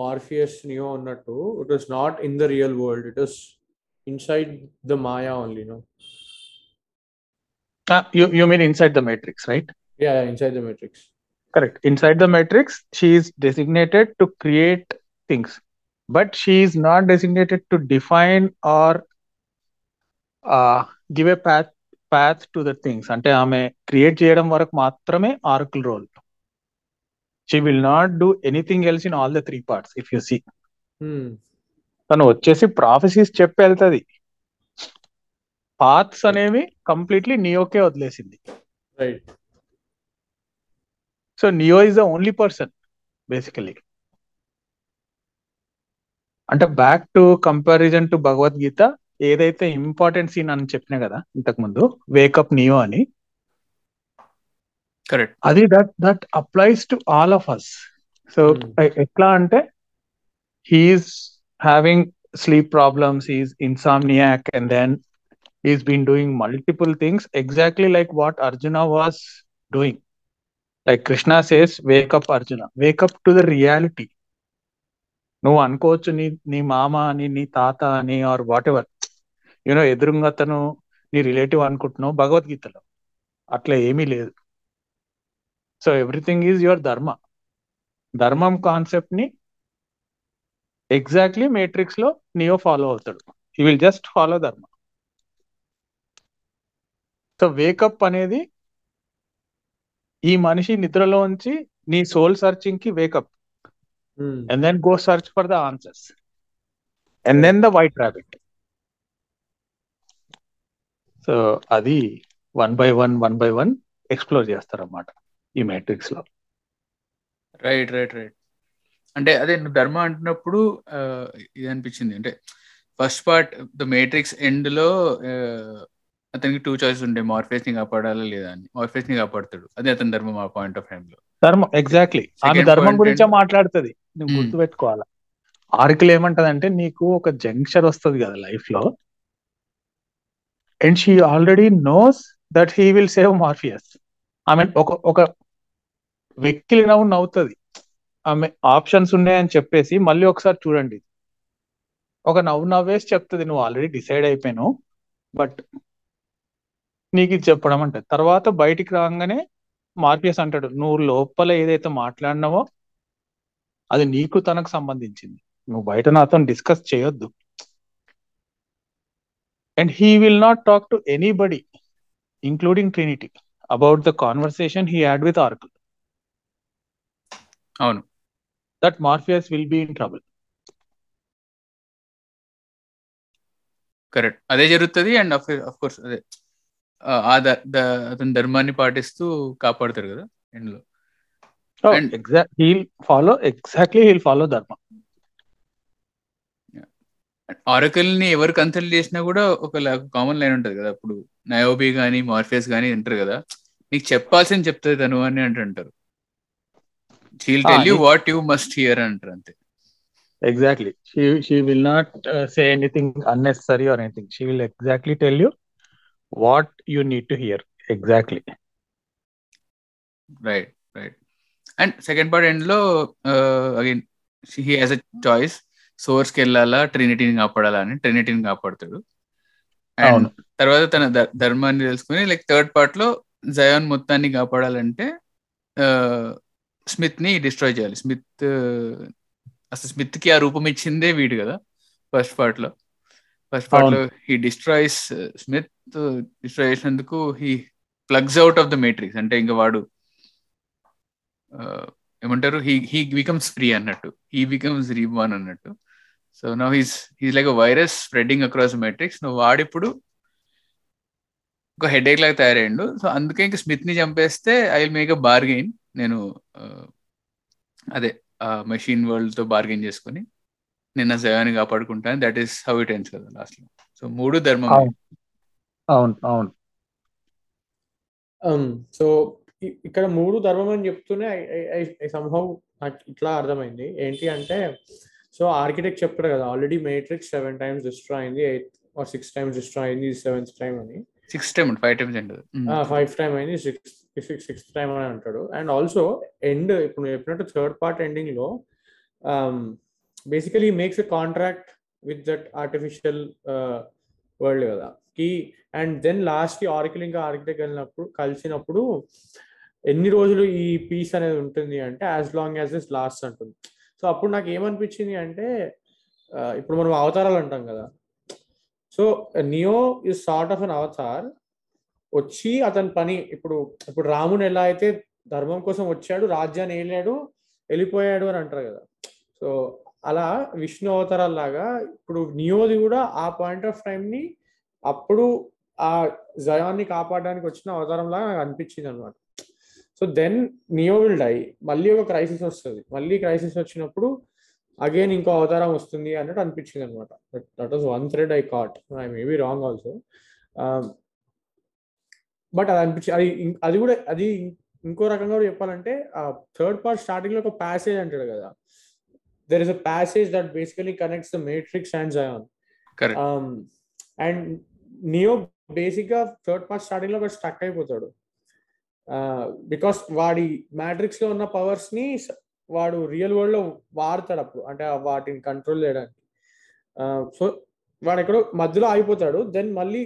Morpheus Neo ఉన్నట్టు it is not in the real world, it is inside the maya only. No you you mean inside the matrix, right? Yeah, yeah, inside the matrix. Correct. Inside the matrix she is designated to create things, but she is not designated to define or uh give a path path to the things. Ante ame create cheyadam varaku maatrame oracle role. She will not do anything else in all the three parts if you see. Hmm tanu vachesi prophecies cheppe eltadi, paths అనేవి completely నియోకే వదిలేసింది. Right. So Neo is the only person basically. అంటే back to comparison to Bhagavad Gita, ఏదైతే important scene అని చెప్పినా కదా ఇంతకుముందు, wake up Neo అని. కరెక్ట్. అది that that applies to all of us. So ఎట్లా అంటే he's having sleep problems, he's insomniac, and then he's been doing multiple things exactly like what Arjuna was doing. Like Krishna says, wake up Arjuna, wake up to the reality. No ankochu ni ni mama ani ni tata ani or whatever, you know, edrunga tanu ni relative anukuntunao. Bhagavad Gita lo atla emi ledu. So everything is your dharma. Dharmam concept ni exactly matrix lo Neo follow avutadu. He will just follow dharma. So wake up అనేది ఈ మనిషి నిద్రలో ఉంచి నీ soul searching కి wake up, and then go search for the answers, and then the white rabbit. So అది one by one one by one explore చేస్తారు అన్నమాట ఈ మ్యాట్రిక్స్ లో. రైట్ రైట్ రైట్ అంటే అదే ధర్మ అంటున్నప్పుడు ఇది అనిపించింది. అంటే first part the Matrix end లో అతనికి టూ చాయిస్ ఉంటాయి, మార్ఫియస్ ని కాపాడాలా లేదా అని. మార్ఫియస్ ని కాపాడుతాడు, అదే అతని ధర్మం ఆ పాయింట్ ఆఫ్ టైమ్ లో. ధర్మం ఎగ్జాక్ట్లీ ఆమె ధర్మం గురించే మాట్లాడుతుంది, నువ్వు గుర్తుపెట్టుకోవాలా. ఆర్కిల్ ఏమంటదంటే నీకు ఒక జంక్షన్ వస్తుంది కదా లైఫ్ లో, and she already knows that he will save Morpheus. ఆమె ఒక ఒక వ్యక్తిని నవ్వు నవ్వుతుంది, ఆమె ఆప్షన్స్ ఉన్నాయని చెప్పేసి. మళ్ళీ ఒకసారి చూడండి, ఒక నవ్వు నవ్వేసి చెప్తుంది నువ్వు ఆల్రెడీ డిసైడ్ అయిపోయావు, బట్ నీకు ఇది చెప్పడం అంటే. తర్వాత బయటికి రాగానే మార్ఫియస్ అంటాడు నువ్వు లోపల ఏదైతే మాట్లాడినావో అది నీకు తనకు సంబంధించింది, నువ్వు బయట నాతో డిస్కస్ చేయొద్దు. And he will not talk to anybody including Trinity about the conversation he had with ఆర్కుల్. అవును, that Morpheus will be in trouble. Correct, అదే జరుగుతుంది. అండ్ ఆఫ్ కోర్స్ అదే అతని ధర్మాన్ని పాటిస్తూ కాపాడుతారు కదా ఎండ్ లో. ఆరకల్ ని ఎవరు కన్సల్ట్ చేసినా కూడా ఒక కామన్ లైన్ ఉంటది కదా, అప్పుడు నయోబీ గానీ మార్ఫియస్ గానీ అంటారు కదా, నీకు చెప్పాల్సింది చెప్తుంది తను అని అంటుంటారు. She will tell you what you must hear అంటారు అంతే. Exactly, she will not say anything unnecessary or anything. She will exactly tell you what you need to hear exactly. Right, right. And second part end lo uh, again she, he has a choice, source kellala trinity ni kaapadala ani trinity ni kaapadtadu. And tarvata tana dharmanni telusukoni, like third part lo Zion mottanni kaapadalante uh, Smith ni destroy cheyali. Smith uh, asalu Smith ki aa roopam ichinde veedu kada first part lo. First part lo he destroys uh, Smith. Destroy చేసినందుకు he plugs out of the Matrix. అంటే ఇంకా వాడు ఏమంటారు, he he becomes free అన్నట్టు, he becomes reborn అన్నట్టు. So now he's he's like a virus spreading across Matrix. నువ్వు వాడిప్పుడు ఒక హెడేక్ లాగా తయారయ్యండు. సో అందుకే ఇంకా స్మిత్ ని చంపేస్తే I will make a bargain, నేను అదే మెషిన్ వరల్డ్ తో బార్గెయిన్ చేసుకుని నేను జయాన్ని కాపాడుకుంటాను. That is how it ends కదా లాస్ట్ లో. సో మూడు ధర్మం. అవును అవును. సో ఇక్కడ మూడు ధర్మం అని చెప్తూనే సంహౌ నాకు ఇట్లా అర్థమైంది ఏంటి అంటే, సో ఆర్కిటెక్ట్ చెప్తాడు కదా already Matrix seven times destroy అయింది, eighth or six times destroy అయింది, సెవెంత్ టైం అని. Six time five times five time అయింది సిక్స్ సిక్స్ సిక్స్ టైమ్ అని అంటాడు. అండ్ ఆల్సో ఎండ్ ఇప్పుడు నువ్వు చెప్పినట్టు థర్డ్ పార్ట్ ఎండింగ్ లో basically makes a contract with that artificial world కదా కి. అండ్ దెన్ లాస్ట్ ఆర్కిల్ ఇంకా ఆర్కిటెక్ట్ వెళ్ళినప్పుడు కలిసినప్పుడు ఎన్ని రోజులు ఈ పీస్ అనేది ఉంటుంది అంటే as long as this last అంటుంది. సో అప్పుడు నాకు ఏమనిపించింది అంటే ఇప్పుడు మనం అవతారాలు అంటాం కదా, so Neo is sort of an Avatar. వచ్చి అతని పని ఇప్పుడు ఇప్పుడు రాముడు ఎలా అయితే ధర్మం కోసం వచ్చాడు, రాజ్యాన్ని ఏలాడు, వెళ్ళిపోయాడు అని అంటారు కదా. సో అలా విష్ణు అవతారాల లాగా ఇప్పుడు నియోది కూడా ఆ పాయింట్ ఆఫ్ టైంని అప్పుడు ఆ జయాన్ని కాపాడడానికి వచ్చిన అవతారం లాగా నాకు అనిపించింది అనమాట. So then Neo will die, మళ్ళీ ఒక క్రైసిస్ వస్తుంది, మళ్ళీ క్రైసిస్ వచ్చినప్పుడు అగైన్ ఇంకో అవతారం వస్తుంది అన్నట్టు అనిపించింది అనమాట. That was one thread I caught, I may be wrong also, but అది అనిపించి అది అది కూడా అది ఇంకో రకంగా కూడా చెప్పాలంటే ఆ థర్డ్ పార్ట్ స్టార్టింగ్ లో ఒక ప్యాసేజ్ అంటాడు కదా, there is a passage that basically connects the Matrix and Zion. Correct. Um, and Neo basically third part starting lo stuck ayipothadu uh, because vaadi Matrix lo unna powers ni vaadu real world lo vaartadu appudu ante vaatini control cheyadaniki. So vaadu ikkado madhyalo ayipothadu, then malli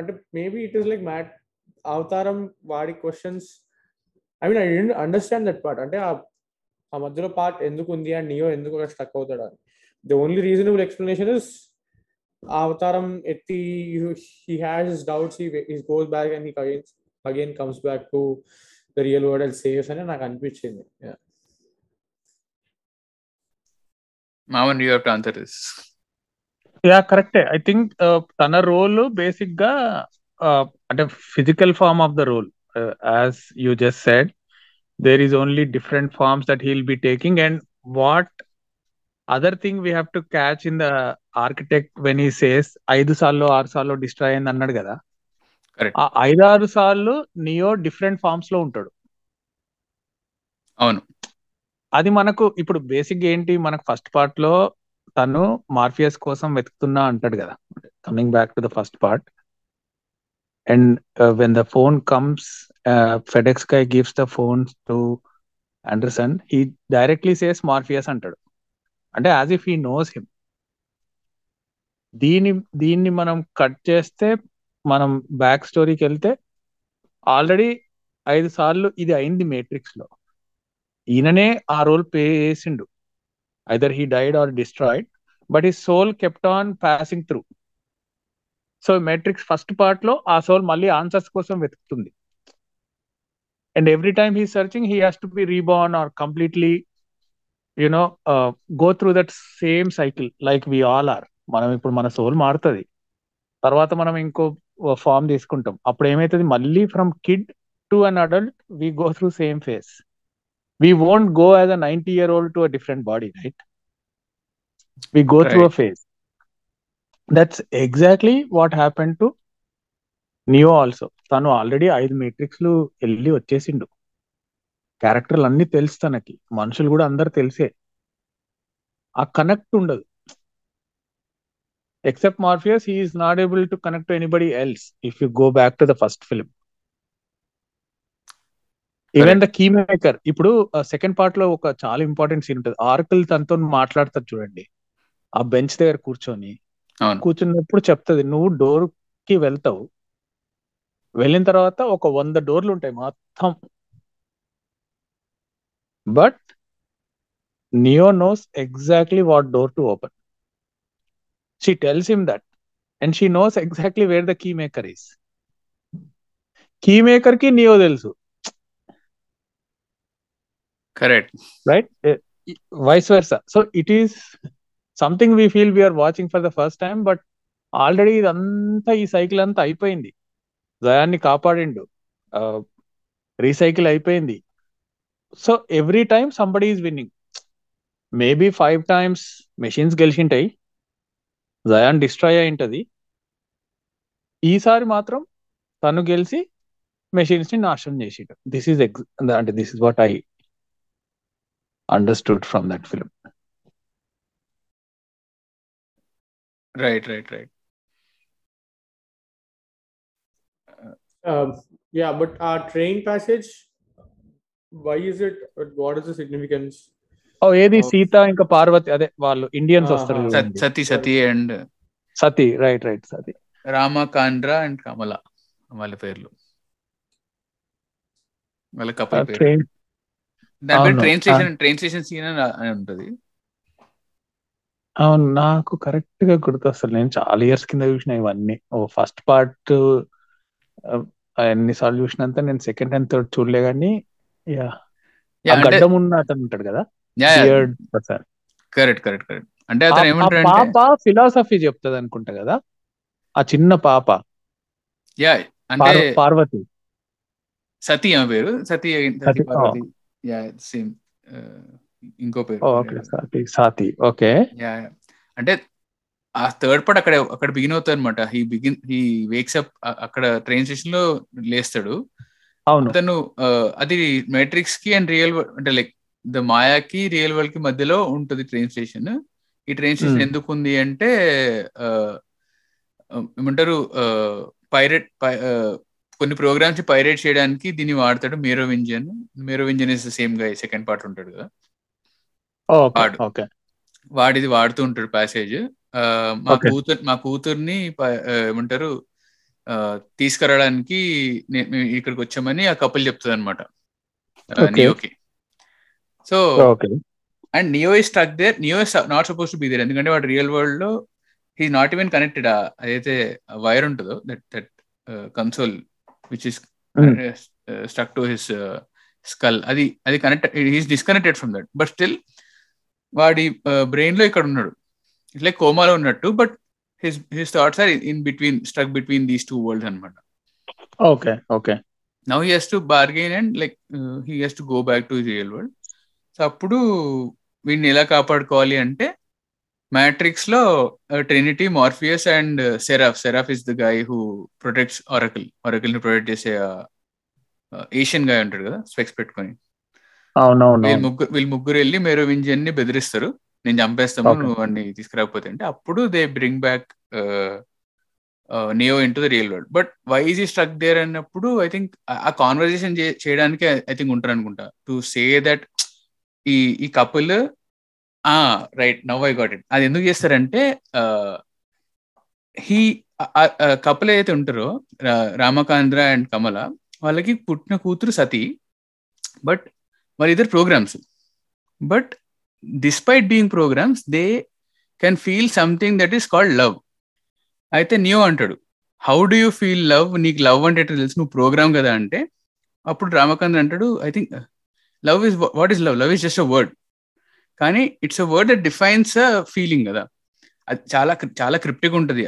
ante maybe it is like mat avataram vaadi questions. I mean I didn't understand that part, ante ఆ మధ్యలో part ఎందుకు ఉంది and neo ఎందుకు అక్కడ stuck అవుతాడు అని. The only reasonable explanation is అవతారం ఎత్తి he has his doubts, he goes back and he again again comes back to the real world and saves అని నాకు అనిపించింది. మామన్ you have to answer this. Yeah correct. I think తన role basic గా అంటే physical form of the role as you just said, there is only different forms that he'll be taking. And what other thing we have to catch in the architect when he says aidu saallo aaru saallo destroy and annadu kada, correct, aa aidu aaru saallo Neo different forms lo untadu. Avunu adi manaku ippudu basic enti manaku first part lo tanu Morpheus kosam vetukunna antadu kada, coming back to the first part. And uh, when the phone comes, uh, FedEx guy gives the phone to Anderson, he directly says Morpheus antadu, and as if he knows him. Deeni deeni manam cut chesthe manam back story ki velte already ఐదు సార్లు ఇది అయింది Matrix lo, ఈయననే ఆ role play చేసిండు, either he died or destroyed, but his soul kept on passing through. So Matrix first part లో ఆ soul మళ్ళీ ఆన్సర్స్ కోసం వెతుకుతుంది, and every time he searching he has to be reborn or completely you know go through that same cycle like we all are. మనం ఇప్పుడు మన soul మారుతుంది, తర్వాత మనం ఇంకో ఫామ్ తీసుకుంటాం, అప్పుడు ఏమవుతుంది మళ్ళీ from kid to an adult we go through same phase. We won't go as a ninety year old to a different body, right? We go through a phase. That's exactly what happened to Neo also. Tanu already ఐదు matrix lu elli vachesindi, character lanni telusu, tanaki manushulu kuda andaru telise, a connect undadu except Morpheus. He is not able to connect to anybody else if you go back to the first film. Even the keymaker, ipudu second part lo oka chaala important scene untadi, Oracle tanto maatladtadu chudandi, a bench దగ్గర కూర్చొని కూర్చున్నప్పుడు చెప్తుంది నువ్వు door కి వెళ్తావు, వెళ్ళిన తర్వాత ఒక వంద డోర్లు ఉంటాయి మొత్తం, but Neo knows exactly what door to open. She tells him that and she knows exactly where the key maker is. Key maker కి నియో తెలుసు, correct, right? Vice versa. So it is something we feel we are watching for the first time, but already idantha ee cycle anta ayipoyindi. Zayanni kaapadindu, uh, recycle ayipoyindi. So every time somebody is winning. Maybe five times machines gelisintai, Zayan destroy ayintadi, ee sari matram tanu gelisi machines ni naasham chesadu. This is ex- and this is what I understood from that film. Right, right, right. Um, yeah, but our train passage, why is it? What is the significance? Oh, Edi Sita inka Parvati ade vallu Indians vastaru. Sati Sati and Sati, right, right, Sati. Ramakandra and Kamala వాళ్ళ పేర్లు, వాళ్ళ couple పేరు. దానిపై train station train station scene అని ఉంటుంది. అవును, నాకు correct గా గుర్తు అసలు నేను చాలా ఇయర్స్ కింద చూసిన ఇవన్నీ. ఓ ఫస్ట్ పార్ట్ ఎన్ని సార్లు చూసిన అంతా, నేను సెకండ్ అండ్ థర్డ్ చూడలే. కానీ గడ్డం ఉన్న అతను ఉంటాడు కదా, కరెక్ట్ కరెక్ట్ కరెక్ట్. అంటే అతను ఏమంటాడు, పాప ఫిలాసఫీ చెప్తుంది అనుకుంటా కదా, ఆ చిన్న పాప. యా, అంటే పార్వతి సతీ ఆమె పేరు, సతీ సతీ పార్వతి. యా, సేమ్ ఇంకో పేరు. Okay, Sati Sati. Okay, yeah. అంటే ఆ థర్డ్ పార్ట్ అక్కడ అక్కడ బిగిన్ అవుతాడు అనమాట. He begin he wakes up, అక్కడ ట్రైన్ స్టేషన్ లో లేస్తాడు. అవును, అతను అది మ్యాట్రిక్స్ కి అండ్ రియల్ వరల్డ్, అంటే లైక్ ద మాయాకి రియల్ వరల్డ్ కి మధ్యలో ఉంటుంది ట్రైన్ స్టేషన్. ఈ ట్రైన్ స్టేషన్ ఎందుకు ఉంది అంటే ఏమంటారు, పైరేట్ కొన్ని ప్రోగ్రామ్స్ పైరేట్ చేయడానికి దీన్ని వాడతాడు. Merovingian Merovingian is the same గా సెకండ్ పార్ట్ ఉంటాడు కదా, వాడిది వాడుతూ ఉంటాడు ప్యాసేజ్. మా కూతురు మా కూతుర్ని ఏమంటారు తీసుకురావడానికి ఇక్కడికి వచ్చామని ఆ కపుల్ చెప్తుంది అనమాట నియోకి. So and Neo is struck there, Neo is not suppose to be there, ఎందుకంటే వాడు రియల్ వరల్డ్ లో he's not even connected. Adithe wire untudo that that uh, console which is mm. uh, stuck to his uh, skull, adi adi connected, he's disconnected from that, but still vaadi uh, brain lo ikkada unnadu, it's like coma lo unnattu, but his his thoughts are in between, stuck between these two worlds anamata. Okay, okay. Now he has to bargain and like uh, he has to go back to his real world. So appudu vinni ela kaapadukovali ante Matrix లో Trinity, Morpheus and Seraph. Seraph is the guy who protects Oracle. Oracle ని protect చేసే Asian guy ఉంటాడు కదా specs పెట్టుకుని. వీళ్ళు ముగ్గురు వెళ్ళి మేరోవింజియన్ ని బెదిరిస్తారు, నేను చంపేస్తాము నువ్వు వాడిని తీసుకురాకపోతే అంటే. అప్పుడు they bring back Neo in to the real world. But why is he struck there అన్నప్పుడు ఐ థింక్ ఆ కాన్వర్సేషన్ చేయడానికి ఐ థింక్ ఉంటారు అనుకుంటా, టు సే దట్ ఈ ఈ couple right now I got it. అది ఎందుకు చేస్తారంటే హీ కపుల్ ఏదైతే ఉంటారో రామకాంద్ర అండ్ కమల, వాళ్ళకి పుట్టిన కూతురు సతీ. బట్ వాళ్ళిద్దరు programs, but despite being programs they can feel something that is called love. అయితే నియో అంటాడు, how do you feel love, నీకు లవ్ అంటే ఎట్లా తెలుసు, నువ్వు ప్రోగ్రామ్ కదా అంటే. అప్పుడు రామకాంద్ర అంటాడు, I think love is what is love, love is just a word, కానీ it's a word that defines a feeling కదా. అది చాలా చాలా క్రిప్టిక్ ఉంటుంది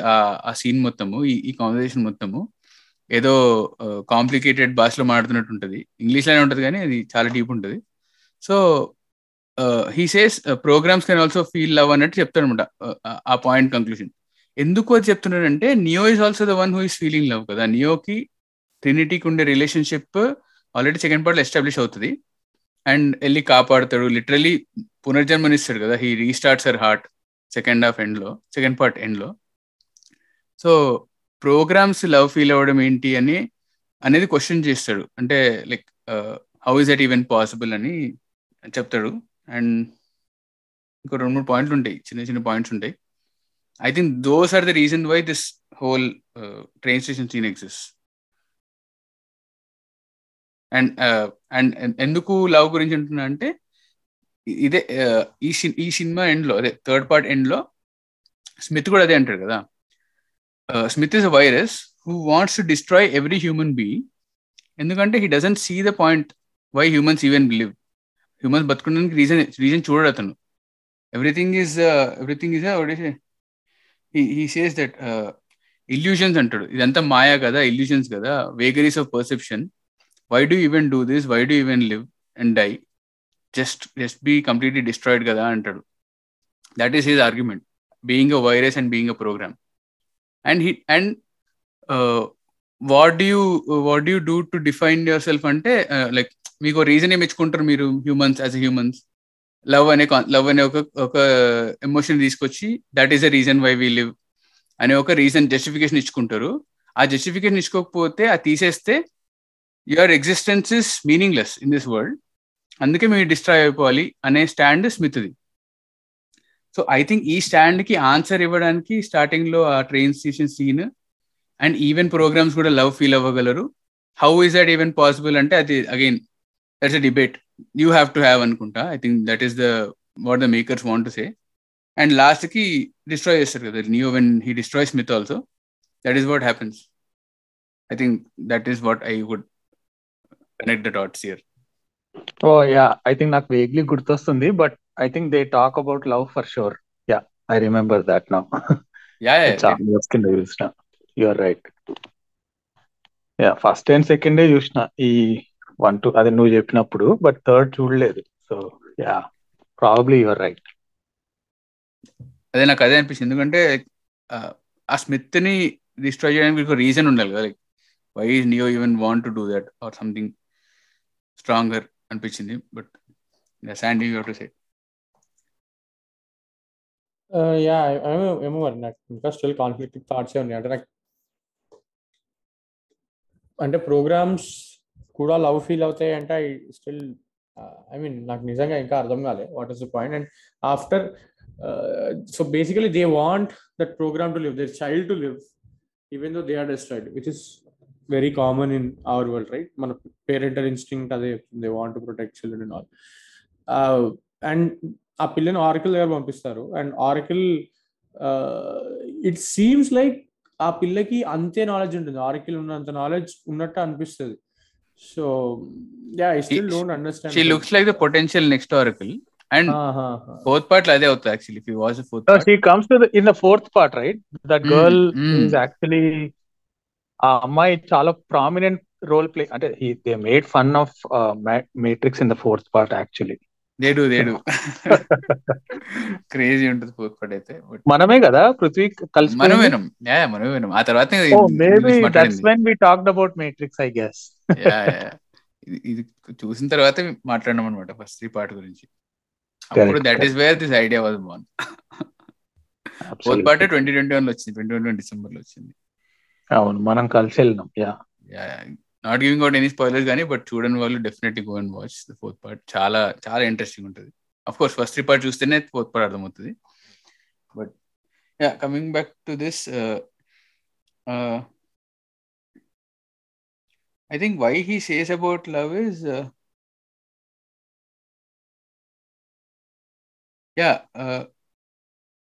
ఆ సీన్ మొత్తము, ఈ కాన్వర్సేషన్ మొత్తము. ఏదో కాంప్లికేటెడ్ భాషలో మాట్లాడుతున్నట్టు ఉంటుంది, ఇంగ్లీష్లోనే ఉంటుంది కానీ అది చాలా డీప్ ఉంటుంది. So he says programs can also feel love అన్నట్టు చెప్తాడు అనమాట. ఆ పాయింట్ కన్క్లూషన్ ఎందుకు అది చెప్తున్నాడంటే, Neo is also the one who is feeling love కదా. నియోకి ట్రినిటీకి ఉండే రిలేషన్షిప్ ఆల్రెడీ సెకండ్ పార్ట్లో ఎస్టాబ్లిష్ అవుతుంది, అండ్ వెళ్ళి కాపాడుతాడు, లిటరలీ పునర్జన్మనిస్తాడు కదా. He restarts her heart second half ఎండ్లో, సెకండ్ పార్ట్ ఎండ్లో. సో ప్రోగ్రామ్స్ లవ్ ఫీల్ అవ్వడం ఏంటి అని అనేది క్వశ్చన్ చేస్తాడు, అంటే like how is that even possible అని చెప్తాడు. అండ్ ఇంకో రెండు మూడు పాయింట్లు ఉంటాయి, చిన్న చిన్న పాయింట్స్ ఉంటాయి. I think those are the reason why this whole train station scene exist. And and ఎందుకు లవ్ గురించి అంటున్నా అంటే, ఇదే ఈ ఈ సినిమా ఎండ్లో, అదే థర్డ్ పార్ట్ ఎండ్లో స్మిత్ కూడా అదే అంటాడు కదా. Smith is a virus who wants to destroy every human being, ఎందుకంటే he doesn't see the point why humans even live. Humans బతుకుడానికి రీజన్ రీజన్ చూడడు అతను. Everything is everything is he says that illusions అంటాడు, ఇదంతా మాయా కదా, illusions కదా, vagaries of perception. Why do you even do this? Why do you even live and die? Just just be completely destroyed kada antadu. That is his argument, being a virus and being a program. And he and uh, what do you what do you do to define yourself ante uh, like meeko reason em ichukuntaru meeru humans as a humans. Love ane love ane oka oka emotion iskochi, that is the reason why we live ane oka reason justification ichukuntaru. ఆ justification ఇచ్చుకోకపోతే, అది తీసేస్తే your existence is meaningless in this world, అందుకే మీరు destroy అయిపోవాలి అనే stand స్మిత్ది. So I think ఈ స్టాండ్కి ఆన్సర్ ఇవ్వడానికి స్టార్టింగ్లో ఆ train station scene and even programs కూడా లవ్ ఫీల్ అవ్వగలరు. How is that even possible అంటే అది again that's a debate you have to have అనుకుంటా. I think that is the what the makers want to say. And లాస్ట్కి destroy చేస్తారు కదా Neo when he destroy Smith also, that is what happens. I think that is what I would connect the dots here. Oh yeah, I think నాకు vaguely గుర్తొస్తుంది, but I think they talk about love for sure. Yeah, I remember that now. Yeah, yeah. It's kind of used now. You are right. Yeah, first and second day usna ee one two adu nu cheppinappudu, but third chudaledu. So yeah, probably you are right. Adena kada anpichindi endukante aa Smith ni destroy cheyadaniki oka reason undali kada. Why is Neo even want to do that or something stronger అనిపించింది. But Sandy, you have to say. Uh, yeah, I'm I'm worried that because still conflicting thoughts are there. Like, అంటే programs కూడా love feel అవుతాయి అంటే I still I mean నాకు నిజంగా ఇంకా అర్థం కాలే what is the point. And after so basically they want that program to live, their child to live, even though they are destroyed, which is very common in our world, right? Mana parental instinct ade they want to protect children and all. Uh, and a pillan Oracle daga pampistaru and Oracle uh, it seems like aa pillaki ante knowledge untundi, Oracle unnanta knowledge unnatta anpistadi. So yeah, I still she, don't understand. She looks like the potential next Oracle and aha fourth part ade avutha actually if you watch the fourth part. So she comes to the, in the fourth part, right? That girl mm-hmm. is actually ఆ అమ్మాయి చాలా prominent role play, అంటే they made fun of Matrix in the fourth part actually. దేడు దేడు crazy ఉంటుంది fourth part అయితే. మనమే కదా పృథ్వీ కలిసి మనమేనం యా మనమేనం ఆ తర్వాత maybe that's when we talked about Matrix I guess. Yeah ఇది చూసిన తర్వాత మాట్లాడడం అన్నమాట ఫస్ట్ ఈ పార్ట్ గురించి. అప్పుడు that is where this idea was born. Fourth part twenty twenty one లో వచ్చింది, ట్వంటీ ట్వంటీ వన్ డిసెంబర్ లో వచ్చింది. అవును మనం కలిసి వెళ్ళినాం. Yeah yeah not giving out any spoilers కానీ బట్ చూడని వాళ్ళు definitely go and watch the fourth part. చాలా చాలా ఇంట్రెస్టింగ్ ఉంటుంది. అఫ్ కోర్స్ ఫస్ట్ పార్ట్ చూస్తేనే ఫోర్త్ పార్ట్ అర్థమవుతుంది. But yeah coming back to this I think why he says about love is yeah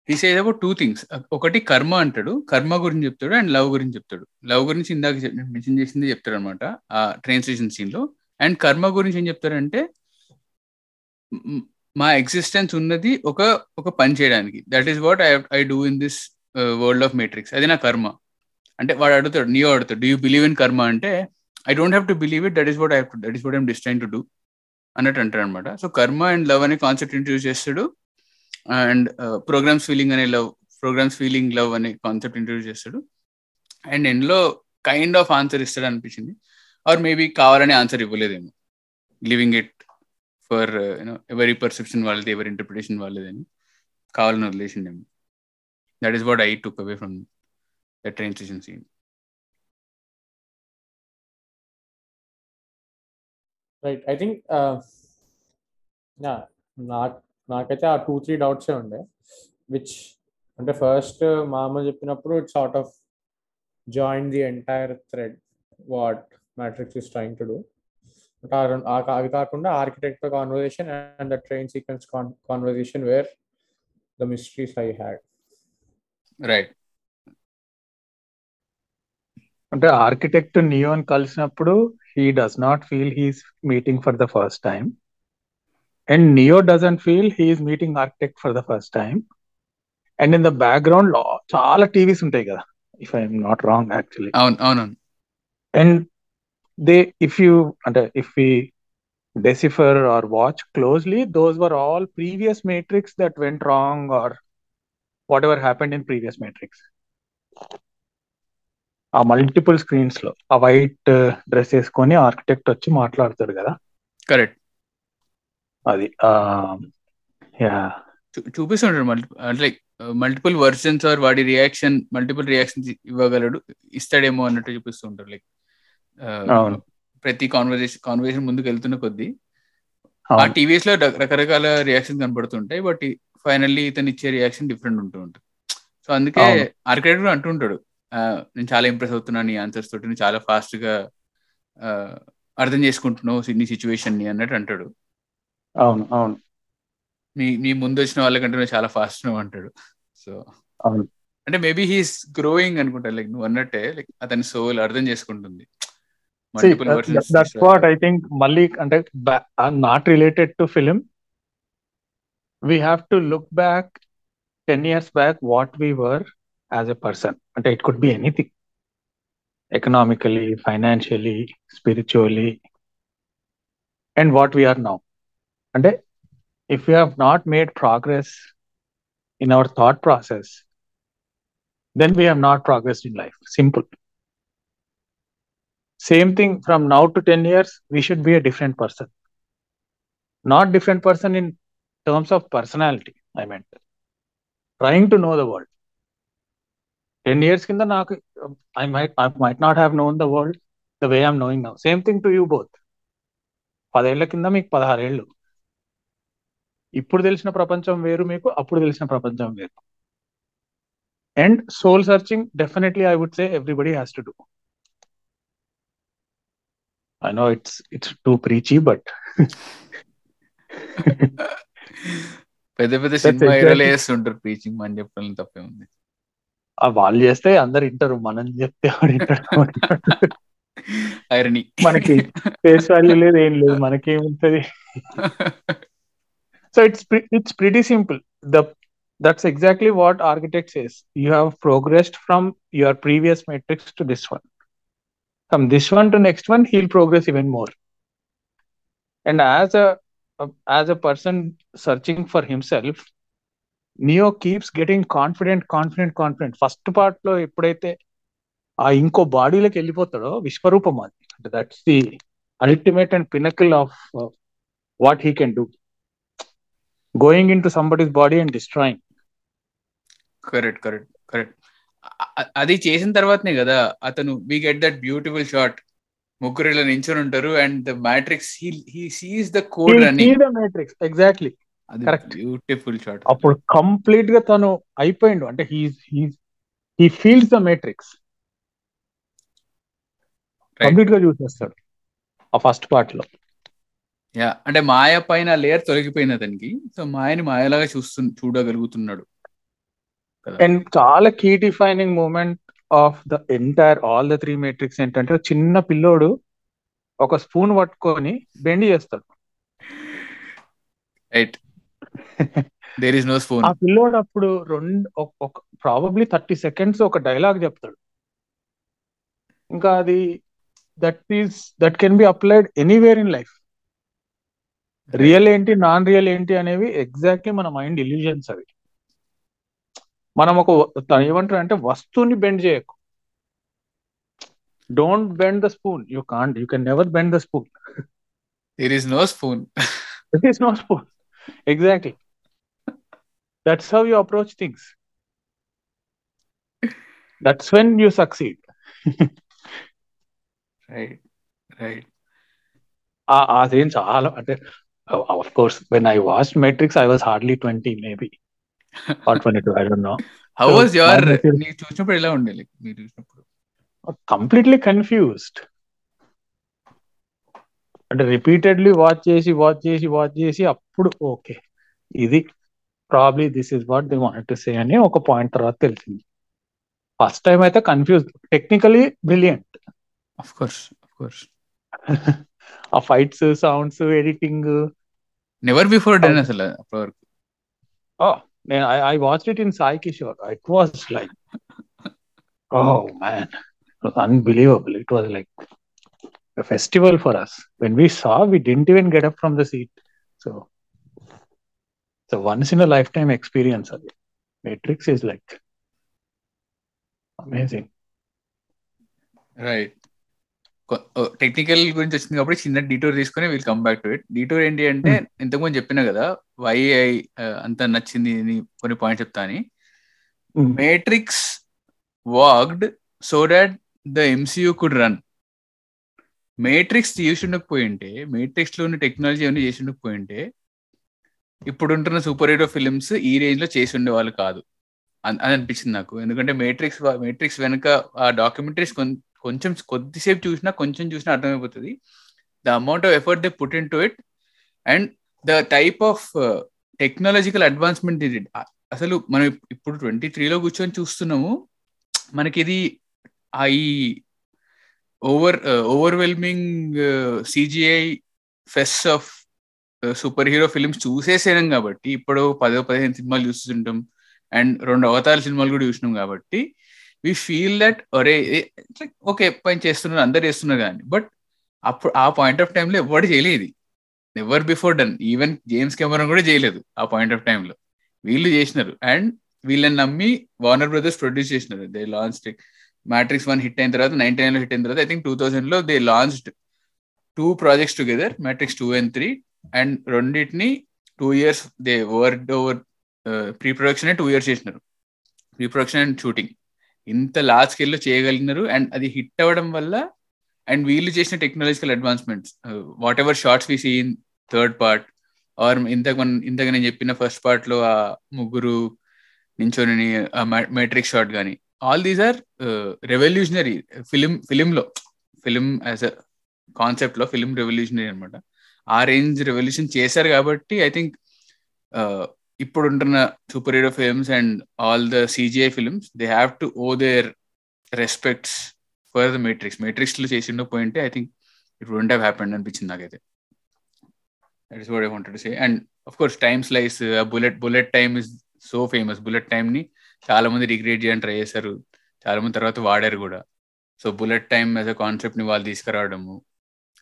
he says about two things. ఒకటి కర్మ అంటాడు, కర్మ గురించి చెప్తాడు అండ్ లవ్ గురించి చెప్తాడు. లవ్ గురించి ఇందాక మెన్షన్ చేసింది చెప్తాడు అనమాట ఆ ట్రైన్ స్టేషన్ సీన్ లో. అండ్ కర్మ గురించి ఏం చెప్తారంటే మా ఎగ్జిస్టెన్స్ ఉన్నది ఒక ఒక పని చేయడానికి, that is what I I do in this world of Matrix, అది నా కర్మ. అంటే వాడు అడుగుతాడు నియో అడుగుతాడు డూ యూ బిలీవ్ ఇన్ కర్మ అంటే I don't have to believe it, that is what I have to that is what I am destined to do అన్నట్టు అంటాడు అనమాట. సో కర్మ అండ్ లవ్ అనే కాన్సెప్ట్ ఇంట్రడ్యూస్ చేస్తాడు అండ్ ప్రోగ్రామ్స్ ఫీలింగ్ అనే love programs feeling love అనే concept introduce చేస్తాడు. And ఎండ్లో కైండ్ ఆఫ్ ఆన్సర్ ఇస్తాడు అనిపించింది, ఆర్ మేబీ కావాలని ఆన్సర్ ఇవ్వలేదేమో, లివింగ్ ఇట్ ఫర్ యూనో ఎవరి పర్సెప్షన్ వాళ్ళది ఎవరి ఇంటర్ప్రిటేషన్ వాళ్ళదని కావాలని వదిలేసిందేమో. That is what I took away from the train station scene. Right I think not నాకైతే ఆ టూ త్రీ డౌట్సే ఉండే విచ్ అంటే ఫస్ట్ మా అమ్మ చెప్పినప్పుడు it sort of join the entire thread what Matrix is trying to do. అవి కాకుండా architect conversation and the train sequence conversation where the mysteries I had. Right అంటే ఆర్కిటెక్ట్ నియోన్ కలిసినప్పుడు he does not feel he's meeting for the first time. And Neo doesn't feel he is meeting Architect for the first time. And in the background, chala T Vs untai kada, if I am not wrong, actually. Avun, avun. And they, if you, if we decipher or watch closely, those were all previous Matrix that went wrong or whatever happened in previous Matrix. A multiple screens lo, a white uh, dress eskoni Architect vachi maatladutadu kada. Correct. అది చూపిస్తుంటారు మళ్ళీ like multiple versions or వాడి reaction multiple reactions ఇవ్వగలడు ఇస్తాడేమో అన్నట్టు చూపిస్తూ ఉంటారు. Like ప్రతి కాన్వర్సేషన్ కాన్వర్సేషన్ ముందుకు వెళ్తున్న కొద్దీ ఆ టీవీఎస్ లో రకరకాల రియాక్షన్స్ కనపడుతుంటాయి. బట్ ఫైనల్లీ ఇతను ఇచ్చే రియాక్షన్ డిఫరెంట్ ఉంటూ ఉంటుంది. సో అందుకే ఆర్కిటెక్ట్ కూడా అంటుంటాడు, నేను చాలా ఇంప్రెస్ అవుతున్నాను నీ ఆన్సర్స్ తోటి, నేను చాలా ఫాస్ట్ గా అర్థం చేసుకుంటున్నావు నీ సిచ్యువేషన్ ని అన్నట్టు అంటాడు. అవును అవును, మీ మీ ముందు వచ్చిన వాళ్ళకంటే నేను చాలా ఫాస్ట్ నువ్వు అంటాడు. సో అంటే మేబీ హీస్ గ్రోయింగ్ అనుకుంటాను, లైక్ నువ్వు అన్నట్టే లైక్ అతని సోల్ అర్థం చేసుకుంటుంది. That's what I think. Malik, and not related to film, we have to look back ten years back what we were as a person. And it could be anything, economically, financially, spiritually, and what we are now. And if we have not made progress in our thought process, then we have not progressed in life. Simple. Same thing from now to ten years, we should be a different person. Not different person in terms of personality, I meant. Trying to know the world. ten years kinda naaku, I might, I might not have known the world the way I'm knowing now. Same thing to you both. పదేళ్ల కింద మీకు పదహారేళ్ళు. ఇప్పుడు తెలిసిన ప్రపంచం వేరు, మీకు అప్పుడు తెలిసిన ప్రపంచం వేరు. And soul searching, definitely I would say everybody has to do. I know it's it's too preachy, but పెద్ద పెద్ద సినిమా హీరోలే చేస్తుంటారు ప్రీచింగ్, మనం చెప్పడం తప్పే ఉంది. వాళ్ళు చేస్తే అందరు వింటారు, మనం చెప్తే ఐరనీ, మనకి ఫేస్ వాల్యూ లేదు, ఏం లేదు, మనకేముంటది. So it's it's pretty simple. The that's exactly what architect says. You have progressed from your previous Matrix to this one. From this one to next one, he'll progress even more. And as a as a person searching for himself, Neo keeps getting confident, confident, confident. First part lo eppudaithe aa inko body leki ellipotado vishwaroopam ante, that's the ultimate and pinnacle of uh, what he can do. Going into somebody's body and destroying. Correct, correct, correct. అది చేసిన తర్వాతనే కదా అతను we get that beautiful shot, ముగ్గురు ఇలా నిల్చొని ఉంటారు and the Matrix he he sees the code running. The Matrix exactly correct, beautiful shot. అప్పుడు కంప్లీట్ గా తను అయిపోయిండు, అంటే he he he feels the Matrix complete గా చూసేస్తాడు ఆ ఫస్ట్ పార్ట్ లో. యా, అంటే మాయ పైన లేయర్ తొలగిపోయింది అతనికి. సో మాయని మాయలాగా చూస్తు చూడగలుగుతున్నాడు. అండ్ చాలా key defining moment of the entire all the three Matrix ఏంటంటే, చిన్న పిల్లోడు ఒక స్పూన్ పట్టుకొని బెండి చేస్తాడు. ఆ పిల్లోడు అప్పుడు రెండు ప్రాబబ్లీ థర్టీ సెకండ్స్ ఒక డైలాగ్ చెప్తాడు. ఇంకా అది that is that can be applied anywhere in life. Real ఏంటి, నాన్ రియల్ ఏంటి అనేవి ఎగ్జాక్ట్లీ మన మైండ్ ఇల్యూజన్స్. అవి మనం ఒక ఏమంటారు అంటే వస్తువుని బెండ్ చేయకు. Don't bend the spoon, you can't, you can never bend the spoon. There is no spoon, there is no spoon. Exactly that's how you approach things. That's when you succeed. Right right. ఆ scene చాలా, అంటే of course when I watched Matrix I was hardly twenty maybe. Completely confused. అంటే repeatedly watch చేసి watch చేసి watch చేసి అప్పుడు okay ఇది probably this is what they want to say అని ఒక పాయింట్ తర్వాత తెలిసింది. ఫస్ట్ టైం అయితే confuse. Technically brilliant, of course of course. ఆ fights, sounds, editing, never before done అసలు అప్పటి వరకు. I, I watched it in Sai Kishore. It was like, oh man, it was unbelievable. It was like a festival for us. When we saw, we didn't even get up from the seat. So, it's a once in a lifetime experience. Matrix is like amazing. Right. Technical గురించి వచ్చింది కాబట్టి చిన్న detour తీసుకుని will come back to it. Detour ఏంటి అంటే, ఇంతకుముందు చెప్పినా కదా వై ఐ అంత నచ్చింది కొన్ని పాయింట్ చెప్తా అని. Mm. Matrix worked so that the M C U could run. Matrix చేసిండకపోయింటే, మేట్రిక్స్ లో ఉన్న టెక్నాలజీ ఏమైనా చేసిండకపోయింటే ఇప్పుడుంటున్న సూపర్ హీరో ఫిలిమ్స్ ఈ రేంజ్ లో చేసి ఉండేవాళ్ళు కాదు అని అనిపించింది నాకు. ఎందుకంటే మేట్రిక్స్ మేట్రిక్స్ వెనక ఆ డాక్యుమెంటరీస్ కొంచెం కొద్దిసేపు చూసినా కొంచెం చూసినా అర్థమైపోతుంది. The amount of effort they put in to it and the type of technological advancement ఇది. అసలు మనం ఇప్పుడు ట్వంటీ త్రీలో కూర్చొని చూస్తున్నాము, మనకి ఇది ఈ over overwhelming CGI fest of super hero films చూసేసేనాం కాబట్టి, ఇప్పుడు పదో పదిహేను సినిమాలు చూస్తుంటాం అండ్ రెండు అవతార సినిమాలు కూడా చూసినాం కాబట్టి వి ఫీల్ దట్ ఒరే ఓకే పని చేస్తున్నారు అందరు చేస్తున్నారు కానీ, బట్ అప్పుడు ఆ పాయింట్ ఆఫ్ టైంలో ఎవరు చేయలేదు, ever before done, even James Cameron కూడా చేయలేదు ఆ పాయింట్ ఆఫ్ టైంలో. వీళ్ళు చేసినారు అండ్ వీళ్ళని నమ్మి వార్నర్ బ్రదర్స్ ప్రొడ్యూస్ చేసినారు. They launched Matrix one hit అయిన తర్వాత నైన్టీ నైన్ లో హిట్ అయిన తర్వాత ఐ థింక్ టూ థౌసండ్ లో they launched two projects together, Matrix two and three, and రెండింటిని two years they worked over pre production two years చేసినారు, pre production and shooting. ఇంత large స్కేల్లో చేయగలిగినారు and అది హిట్ అవ్వడం వల్ల అండ్ వీళ్ళు చేసిన technological advancements whatever shots we see in third part are ఇంతకు మనం ఇంతకు నేను చెప్పిన ఫస్ట్ పార్ట్ లో ఆ ముగ్గురు నించోని మ్యాట్రిక్స్ షార్ట్ కానీ, all these are revolutionary film ఫిలింలో ఫిలిం యాజ్ అ కాన్సెప్ట్ లో ఫిలిం రెవల్యూషనరీ అనమాట. ఆ రేంజ్ రెవల్యూషన్ చేశారు కాబట్టి ఐ థింక్ ఇప్పుడు ఉంటున్న super hero films and all the CGI films they have to owe their respects for the Matrix. Matrix లో చేసిండో పోయింటే I think it wouldn't have happened అనిపించింది నాకైతే. That is what I wanted to say. And of course time slice, bullet bullet time is so famous. Bullet time ని చాలా మంది regret చేయడానికి try చేశారు, చాలా మంది తర్వాత వాడారు కూడా. So bullet time as a concept ని వాళ్ళు తీసుకురావడము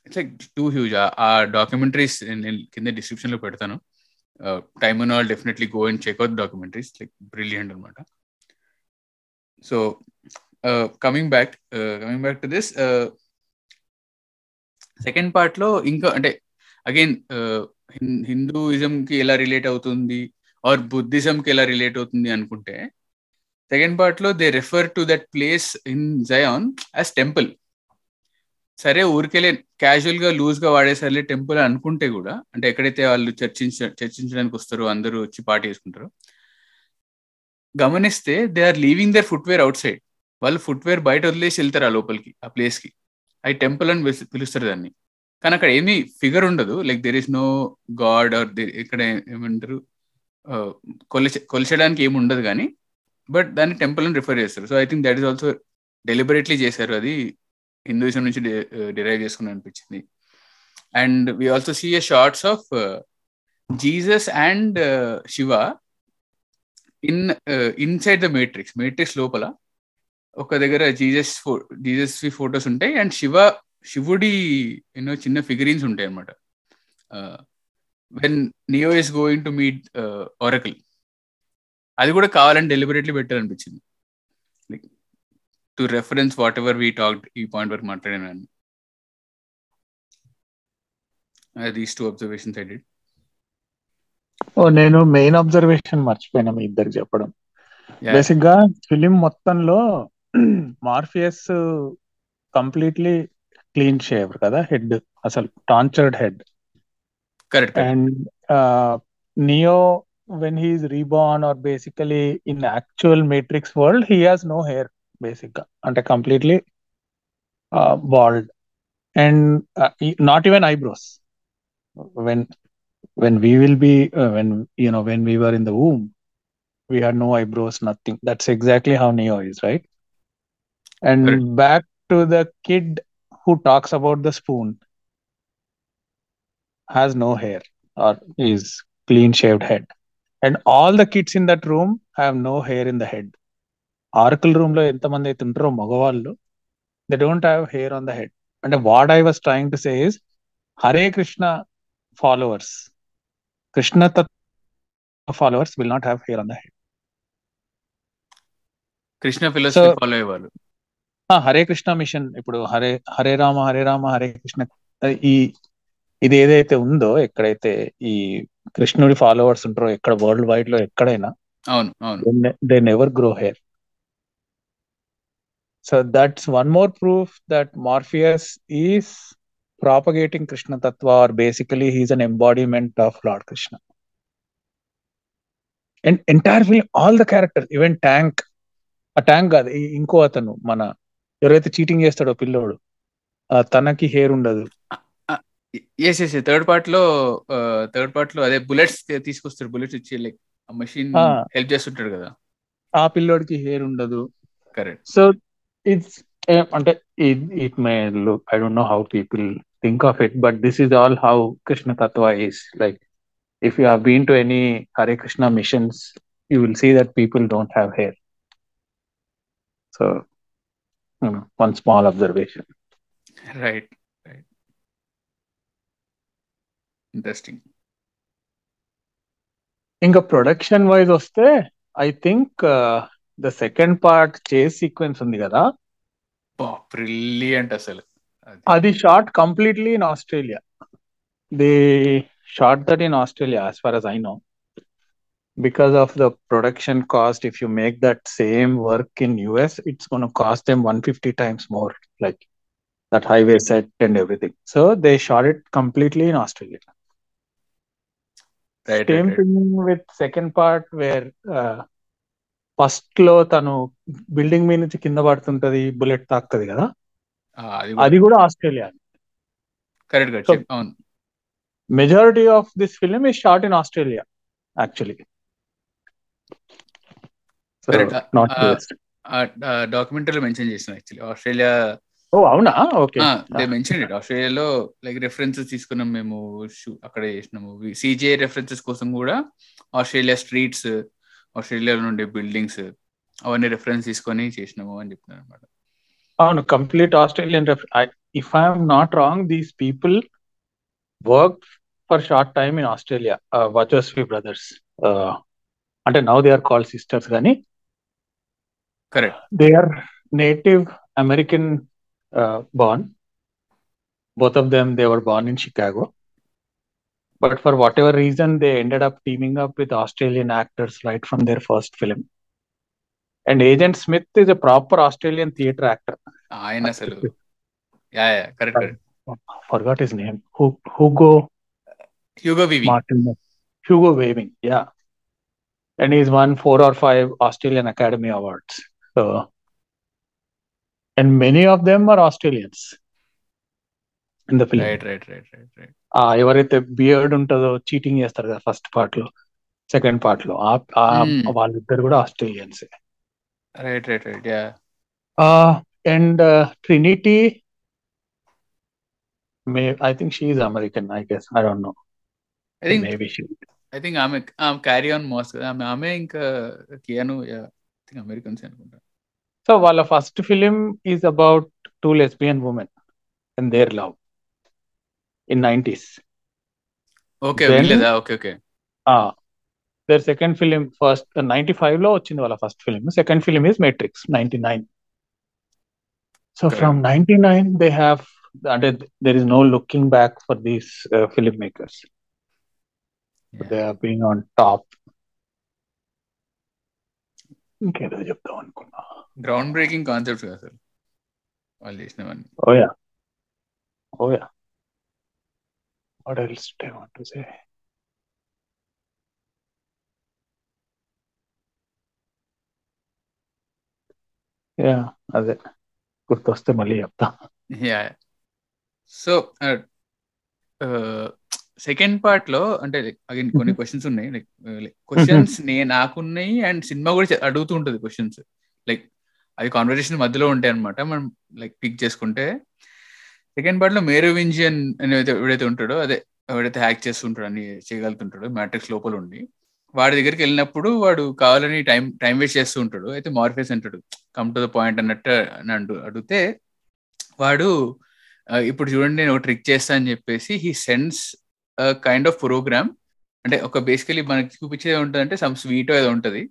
ఇట్స్ లైక్ టూ హ్యూజ్. ఆ డాక్యుమెంటరీస్ నేను కింద డిస్క్రిప్షన్ లో పెడతాను, time and all definitely go and check out documentaries, like brilliant అనమాట. So coming back coming back to this second part లో ఇంకా అంటే అగైన్ హిందూయిజం కి ఎలా రిలేట్ అవుతుంది ఆర్ బుద్ధిజం కి ఎలా రిలేట్ అవుతుంది అనుకుంటే, సెకండ్ పార్ట్ లో they refer to that place in Zion as temple. సరే ఊరికెళ్ళి క్యాజువల్ గా లూజ్ గా వాడేసరిలే టెంపుల్ అనుకుంటే కూడా, అంటే ఎక్కడైతే వాళ్ళు చర్చించ చర్చించడానికి వస్తారో అందరూ వచ్చి పార్టీ చేసుకుంటారు, గమనిస్తే they are leaving their footwear outside. వాళ్ళు ఫుట్వేర్ బయట వదిలేసి వెళ్తారు ఆ లోపలికి, ఆ ప్లేస్ కి. అది టెంపుల్ అని పిలుస్తారు దాన్ని, కానీ అక్కడ ఏమీ ఫిగర్ ఉండదు. Like there is no god or they ఇక్కడ ఏమంటారు కొలిచ కొలిచడానికి ఏమి ఉండదు కానీ, బట్ దాన్ని టెంపుల్ అని రిఫర్ చేస్తారు. So I think that is also deliberately చేశారు, అది హిందూయిజం నుంచి డిరైవ్ చేసుకుని అనిపించింది. And we also see a shots of Jesus and Shiva in inside the Matrix. Matrix లోపల ఒక దగ్గర జీసస్ ఫో జీసస్ ఫొటోస్ ఉంటాయి అండ్ శివ శివుడి ఎన్నో చిన్న ఫిగరీన్స్ ఉంటాయి అనమాట. When Neo is going to meet Oracle, అది కూడా కావాలని డెలిబరేట్లీ పెట్టారనిపించింది, like to reference whatever we talked. ఈ పాయింట్ వరకు మాట్లాడాను. These two observations I did. ఓ నేను మెయిన్ అబ్జర్వేషన్ మర్చిపోయినా మీ ఇద్దరు చెప్పడం. బేసిక్ గా ఫిలిం మొత్తంలో మార్ఫియస్ కంప్లీట్లీ క్లీన్ షేవ్ కదా హెడ్, అసలు tortured head. Correct. And uh, Neo, when he is reborn or basically in actual Matrix world, he has no hair, basically. And completely uh, bald. And uh, not even eyebrows. When when we will be, uh, when you know, when we were in the womb, we had no eyebrows, nothing. That's exactly how Neo is, right? And Correct. Back to the kid who talks about the spoon. Has no hair or is clean shaved head, and all the kids in that room have no hair in the head. Oracle room lo entha mandi aituntaro magavallu, they don't have hair on the head. And what I was trying to say is Hare Krishna followers, Krishna tattva followers will not have hair on the head. Krishna philosophy so, follow evaru ah Hare Krishna mission ippudu Hare Hare Rama Hare Rama Hare Krishna uh, ee ఇది ఏదైతే ఉందో ఎక్కడైతే ఈ కృష్ణుడి followers ఉంటారో ఎక్కడ world wide లో ఎక్కడైనా అవును అవును they never grow hair. So that's one more proof that Morpheus is propagating Krishna Tattva, or basically he is an embodiment of Lord Krishna. And entire film, all the characters, even Tank, a Tank కాదు ఇంకో అతను మన ఎవరైతే cheating చేస్తాడో పిల్లోడు తనకి hair ఉండదు. Yes yes third part లో థర్డ్ పార్ట్ లో అదే బుల్లెట్స్ తీసుకొస్తాడు, బుల్లెట్స్ ఇచ్చి లైక్ మెషిన్ హెల్ప్ చేస్తుంటాడు కదా, ఆ పిల్లోడికి హెయిర్ ఉండదు. కరెక్ట్. సో ఇట్స్ అంటే it may look, I don't know how people think of it, but this is all how Krishna తత్వ is like. If you have been to any Hare Krishna missions, you will see that people don't have hair. So, you know, one small observation. Right, right. Interesting. In the production wise, oste, I think uh, the second part chase sequence undi kada. Oh, brilliant asalu. Adi shot completely in Australia. They shot that in Australia, as far as I know, because of the production cost. If you make that same work in U S, it's going to cost them one hundred fifty times more, like that highway set and everything. So they shot it completely in Australia. Right, same right, thing right. with second part where uh, first lo tanu building me nunchi kinda padutuntadi, bullet taaktadi kada, adi kuda Australia. Correct, correct. So, on majority of this film is shot in Australia, actually. So, correct. Not U S. Documentary mention చేసాం actually Australia. Oh, avuna? Okay. Ah, they mentioned it. Australia lo like references తీసుకున్నాం మేము, అక్కడ చేసినాము C G I references కోసం కూడా Australia streets, Australia లో ఉండే buildings అవన్నీ reference తీసుకొని చేసినాము అని చెప్తున్నారు అన్నమాట. అవును, complete Australian reference. If I am not wrong, these people worked for short time in Australia, uh, Wachowski brothers, uh, and now they are called sisters gani. Correct. They are native American uh, born, both of them. They were born in Chicago, but for whatever reason they ended up teaming up with Australian actors right from their first film. And Agent Smith is a proper Australian theater actor. Ayana asalu. Yeah, yeah, correct, correct. I forgot his name. Hugo Hugo Weaving. Martin. Hugo Weaving, yeah. And he's won four or five Australian Academy Awards. So, and many of them are Australians in the film. Right, right, right, right, right. Ah, evarite beard untado cheating chestaru kada first part lo, second part lo. Ah, vallu iddaru kuda Australians. Right, right, right, yeah. Ah, and uh, Trinity, May I think she is American, I guess. I don't know. I think maybe she. I think I'm I'm carry on most. I'm I'm inka Keanu, yeah. I think Americans anukunta. So wala first film is about two lesbian women and their love in nineties. Okay, villada. Okay, okay. Ah, their second film first uh, ninety-five lo ochindi wala first film. Second film is Matrix ninety-nine. So okay. From ninety-nine they have. That there is no looking back for these uh, filmmakers. Yeah. They are being on top. Okay, I just want to say groundbreaking concepts, sir. All this one. Oh yeah. Oh yeah. What else do I want to say? Yeah, అదే గుర్తొస్తే మళ్ళీ చెప్తా. Yeah. So second part లో అంటే again కొన్ని questions ఉన్నాయి, like questions నేను నాకున్నాయి and cinema కూడా అడుగుతూ ఉంటుంది క్వశ్చన్స్, లైక్ అది కాన్వర్సేషన్ మధ్యలో ఉంటాయి అనమాట. మనం లైక్ పిక్ చేసుకుంటే సెకండ్ పార్ట్ లో మెరోవింజియన్ అని ఎవడైతే ఉంటాడో, అదే ఎవడైతే హ్యాక్ చేస్తుంటాడు అని చేయగలుగుతుంటాడు మ్యాట్రిక్స్ లోపల ఉండి, వాడి దగ్గరికి వెళ్ళినప్పుడు వాడు కావాలని టైం టైం వేస్ట్ చేస్తూ ఉంటాడు. అయితే మార్ఫియస్ అంటాడు కమ్ టు ద పాయింట్ అన్నట్టు అని అంటూ అడిగితే వాడు ఇప్పుడు చూడండి నేను ఒక ట్రిక్ చేస్తా అని చెప్పేసి he sense kind of program, అంటే ఒక బేసికలీ మనకి చూపించేది ఉంటుంది అంటే సమ్ స్వీట్ ఏదో ఉంటుంది,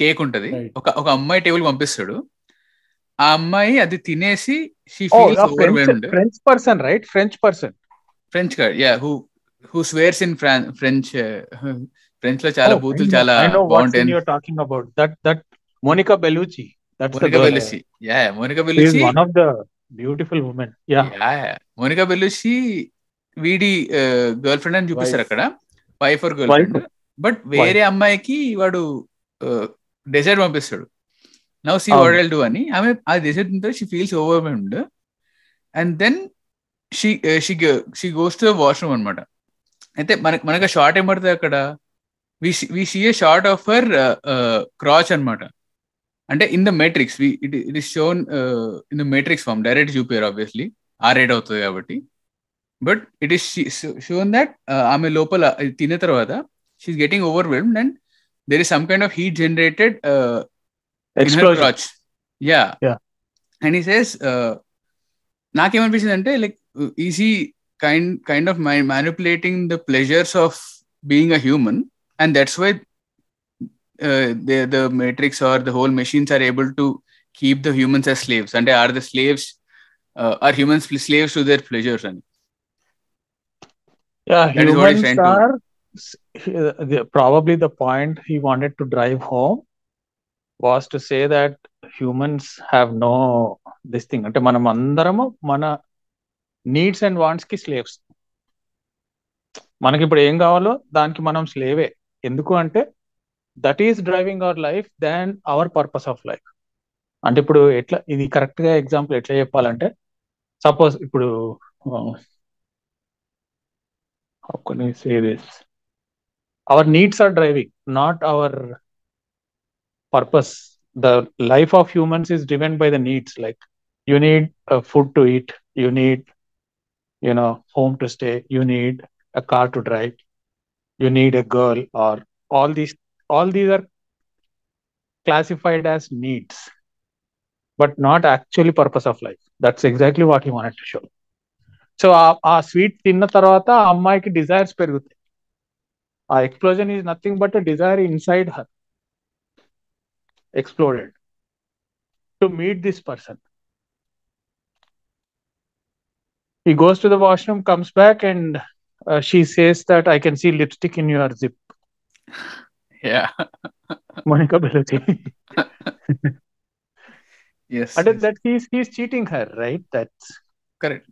కేక్ ఉంటుంది, ఒక ఒక అమ్మాయి టేబుల్ పంపిస్తాడు, ఆ అమ్మాయి అది తినేసి she feels overwhelmed. French person right French person French god yeah who who swears in French French లో చాలా బూతులు చాలా బాగుంటాయి. Talking about that that Monica Bellucci. Monica Bellucci yeah Monica Bellucci one of the beautiful women. Yeah Monica Bellucci వీడి girlfriend అని చూపిస్తారు అక్కడ, wife or girlfriend. But వేరే అమ్మాయికి వాడు డెజర్ట్ పంపిస్తాడు, now see what I'll do అని. ఆమె ఆ డెజర్ట్ ఉంటుంది, she feels overwhelmed and then she she she goes to washroom అనమాట. అయితే మనకు మనకు షార్ట్ ఏం పడుతుంది అక్కడ, we we see a shot of her crotch అనమాట. అంటే in the Matrix we it it is shown in the Matrix form, direct చూపారు ఆబ్వియస్లీ ఆర్ రేట్ అవుతుంది కాబట్టి. But it is shown that ఆమె లోపల తిన్న తర్వాత she's getting overwhelmed and there is some kind of heat generated uh, explosion in her crotch. yeah yeah and he says naake em anpichindi ante like easy kind kind of manipulating the pleasures of being a human, and that's why uh, the the matrix or the whole machines are able to keep the humans as slaves. And they are the slaves uh, are humans slaves to their pleasures and yeah that is what he's trying to probably the point he wanted to drive home was to say that humans have no this thing. Ante manam andaramu mana needs and wants ki slaves. Manaki ippudu em kavalo daniki manam slave e. Enduku ante that is driving our life than our purpose of life. Ante ippudu etla idi correct ga example etla cheppalante suppose ippudu how can I say this, our needs are driving, not our purpose. The life of humans is driven by the needs, like you need a food to eat, you need you know home to stay, you need a car to drive, you need a girl, or all these all these are classified as needs but not actually purpose of life. That's exactly what he wanted to show. So ఆ sweet తిన్న తర్వాత ఆ అమ్మాయికి desires పెరుగుతాయి. ఆ explosion is nothing but desire inside her exploded to meet this person. He goes to the washroom, comes back and she says that I can see lipstick in your zip. Monica Bellucci అంటే that he is cheating her right. That's correct.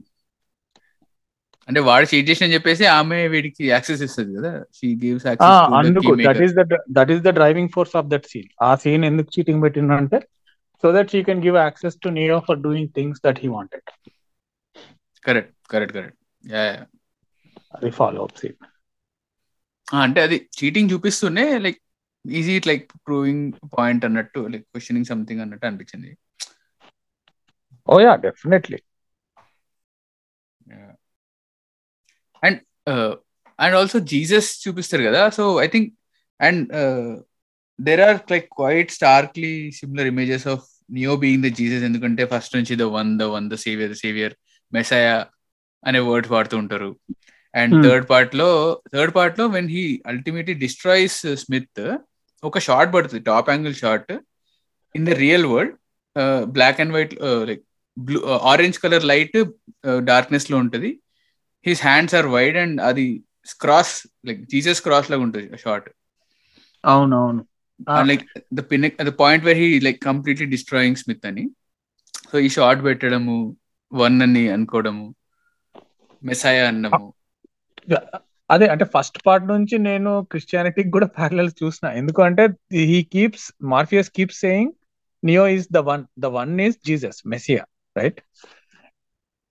అంటే వాడు cheat చేసిన చెప్పేసి ఆమె వీడికి access ఇస్తుంది కదా, she gives access to the key maker. That is the that is the driving force of that scene. ఆ సీన్ ఎందుకు చీటింగ్ పెట్టిన అంటే so that she can give access to Neo for doing things that he wanted. Correct correct correct yeah yeah అది follow up scene. అంటే అది cheating చూపిస్తూనే like easy it like proving point అన్నట్టు, like questioning something అన్నట్టు అనిపించింది. Oh yeah definitely. And and also Jesus చూపిస్తారు కదా, so I think and there are like quite starkly similar images of Neo being the Jesus. ఎందుకంటే first నుంచి the one the one the saviour the saviour messiah అనే word వాడుతూ ఉంటారు. And third part లో third part లో when he ultimately destroys Smith, ఒక shot పడుతుంది top angle shot. In the real world black and white like blue orange colour light darkness లో ఉంటుంది. His hands are wide and adi cross like Jesus cross laga untadi a shot. Avunu avunu and like the pinnacle at the point where he like completely destroying Smith ani. So ee shot bettadamu one ani ankodamu messiah annamu ade ante first part nunchi nenu Christianity kuda parallels chusna. Enduku ante he keeps Morpheus keeps saying Neo is the one, the one is Jesus messiah, right?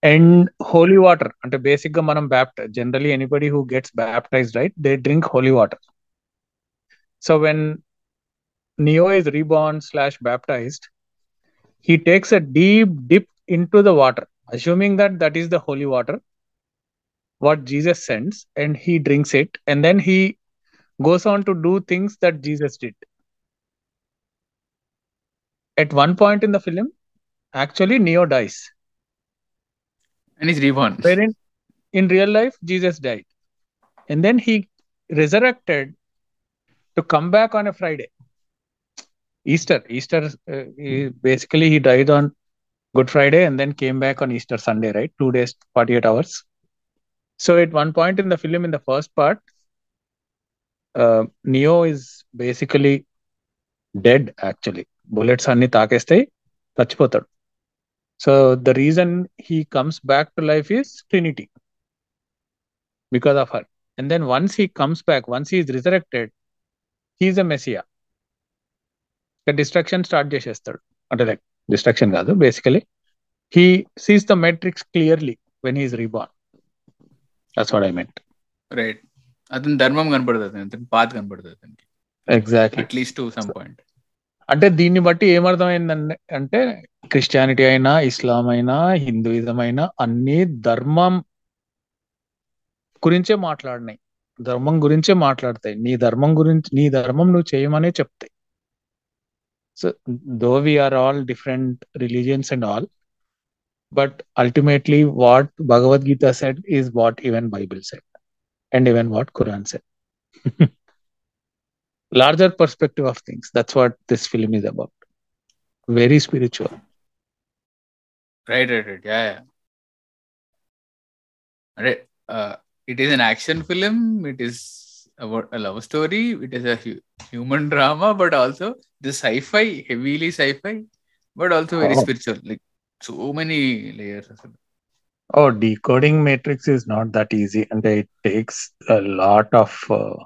And holy water ante basic ga manam baptized generally anybody who gets baptized, right, they drink holy water. So when Neo is reborn slash baptized, he takes a deep dip into the water assuming that that is the holy water what Jesus sends, and he drinks it, and then he goes on to do things that Jesus did. At one point in the film actually Neo dies and is reborn. Wherein in real life Jesus died and then he resurrected to come back on a Friday. Easter Easter uh, he, basically he died on Good Friday and then came back on Easter Sunday, right? Two days, forty-eight hours. So at one point in the film, in the first part, uh, Neo is basically dead actually. Bullets అన్ని తాకేస్తాయి, చచ్చిపోతాడు. So the reason he comes back to life is Trinity, because of her. And then once he comes back, once he is resurrected, he is a messiah. The destruction start చేసేస్తాడు. అంటే like destruction కాదు, basically he sees the matrix clearly when he is reborn. That's what I meant. Right. అతను ధర్మం కనబడుతుంది, అతను path కనబడుతుంది అతనికి. Exactly. At least to some point. అంటే దీన్ని బట్టి ఏమర్థమైందండి అంటే క్రిస్టియానిటీ అయినా, ఇస్లాం అయినా, హిందూయిజం అయినా అన్ని ధర్మం గురించే మాట్లాడినాయి, ధర్మం గురించే మాట్లాడతాయి. నీ ధర్మం గురించి, నీ ధర్మం నువ్వు చేయమనే చెప్తాయి. So though we are all different religions and all, but ultimately what Bhagavad Gita said is what even Bible said and even what Quran said. Larger perspective of things. That's what this film is about. Very spiritual. Right, right, right. Yeah, yeah. Uh, it is an action film. It is about a love story. It is a hu- human drama, but also the sci-fi, heavily sci-fi, but also very oh. spiritual. Like so many layers. Oh, decoding Matrix is not that easy, and it takes a lot of. Uh,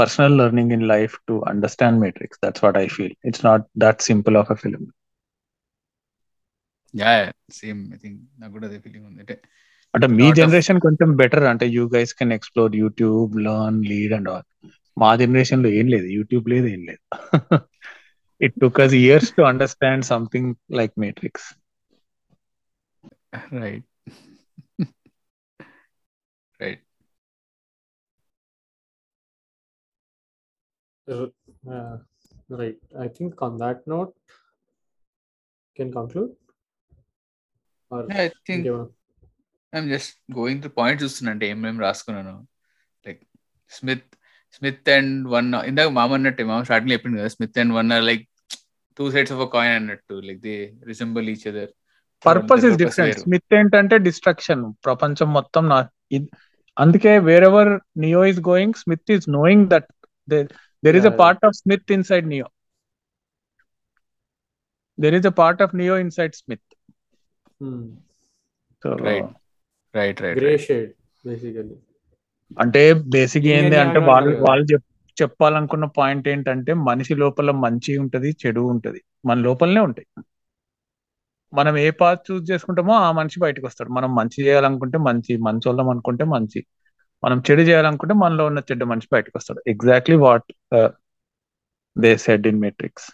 personal learning in life to understand Matrix. That's what I feel. It's not that simple of a film. Yeah, same. I think I got that feeling on that. But me generation కొంచెం better అంటే you guys can explore YouTube, learn, lead and all. మా generation లో ఏం లేదు, YouTube లేదు, ఏం లేదు. It took us years to understand something like Matrix. Right. Right. Uh, right. I think on that note, can conclude? Or yeah, I think I'm just going to point చూస్తున్నంటే ఏం ఏం రాసుకున్నాను like Smith Smith and one ఇందాక మామ అన్నట్టే మామ starting చెప్పింది కదా Smith and one are like two sides of a coin అన్నట్టు like they resemble each other. Purpose is different. Smith ఏంటంటే డిస్ట్రక్షన్, ప్రపంచం మొత్తం నా అందుకే wherever Neo is going Smith is knowing that There, there is yeah, a part yeah. of Smith inside Neo. There is a part of Neo inside Smith. Hmm. So, right. Uh, right, right. Grey right. shade, basically. అంటే basic ఏంటి అంటే వాళ్ళు వాళ్ళు చెప్పాలనుకున్న point ఏంటంటే మనిషి లోపల మంచి ఉంటుంది, చెడు ఉంటుంది, మన లోపలనే ఉంటాయి. మనం ఏ పాత్ చూస్ చేసుకుంటామో ఆ మనిషి బయటకు వస్తాడు. మనం మంచి చేయాలనుకుంటే మంచి, మంచి వాళ్ళం అనుకుంటే మంచి, మనం చెడు చేయాలనుకుంటే మనలో ఉన్న చెడ్డ మనిషి బయటకు వస్తాడు. Exactly what they said in Matrix.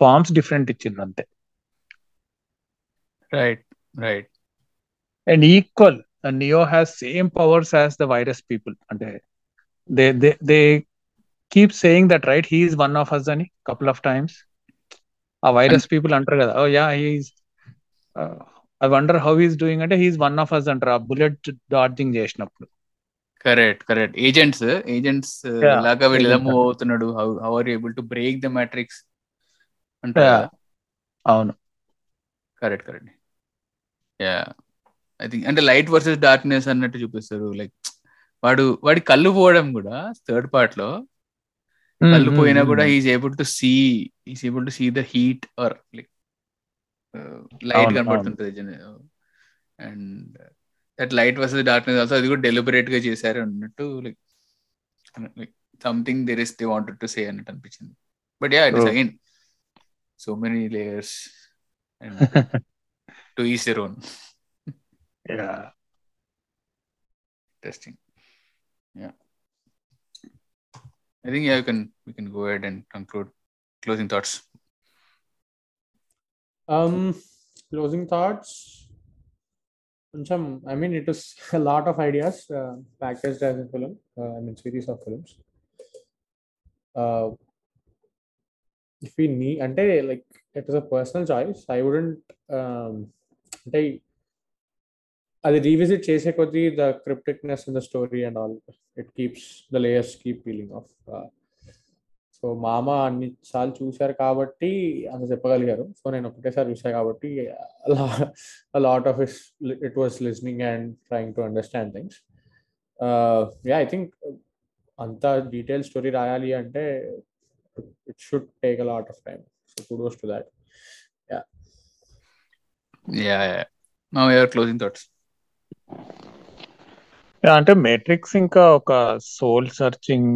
Forms different ఇచ్చిండ్రు అంతే. Right right. And equal Neo has same powers as the virus people. అంటే they they they keep saying that right, he is one of us అని couple of times. ఆ virus people అంటారు కదా, oh yeah he is I wonder how he's doing it. He's one of us అంటారు ఆ bullet dodging చేసినప్పుడు. Correct correct. Agents agents లాగా వీళ్ళు ఎలా మూవ్ అవుతున్నాడు, how are you able to break the Matrix అంటే. అవును correct correct. Yeah I think అంటే లైట్ వర్సెస్ డార్క్నెస్ అన్నట్టు చూపిస్తారు. లైక్ వాడు వాడి కళ్ళు పోవడం కూడా థర్డ్ పార్ట్ లో కళ్ళు పోయినా కూడా he's able to see he's able to see the heat or like light కనబడుతుంటది. And that light versus darkness also అది కూడా డెలిబరేట్ గా చేశారు అన్నట్టు. Like like something there is they wanted to say అన్నట్టు అనిపించింది. But yeah it is again so many layers and to each their own. Yeah interesting. Yeah I think yeah you can you can go ahead and conclude. Closing thoughts. Um, closing thoughts. Some, I mean, it was a lot of ideas uh, packaged as a film. Uh, I mean, series of films. Uh, if we need, ante like it was a personal choice. I wouldn't. Um, ante, adi revisit chese kodhi the crypticness in the story and all. It keeps the layers keep peeling off. Uh, so మామ అన్నిసార్లు చూశారు కాబట్టి అంత చెప్పగలిగారు. So నేను ఒకటేసారి చూసాను కాబట్టి lot of it was listening and trying to understand things. Yeah I think అంత డీటెయిల్ స్టోరీ రాయాలి అంటే it should take a lot of time. So kudos to that. Yeah yeah now we are closing thoughts. అంటే Matrix ఇంకా ఒక soul searching,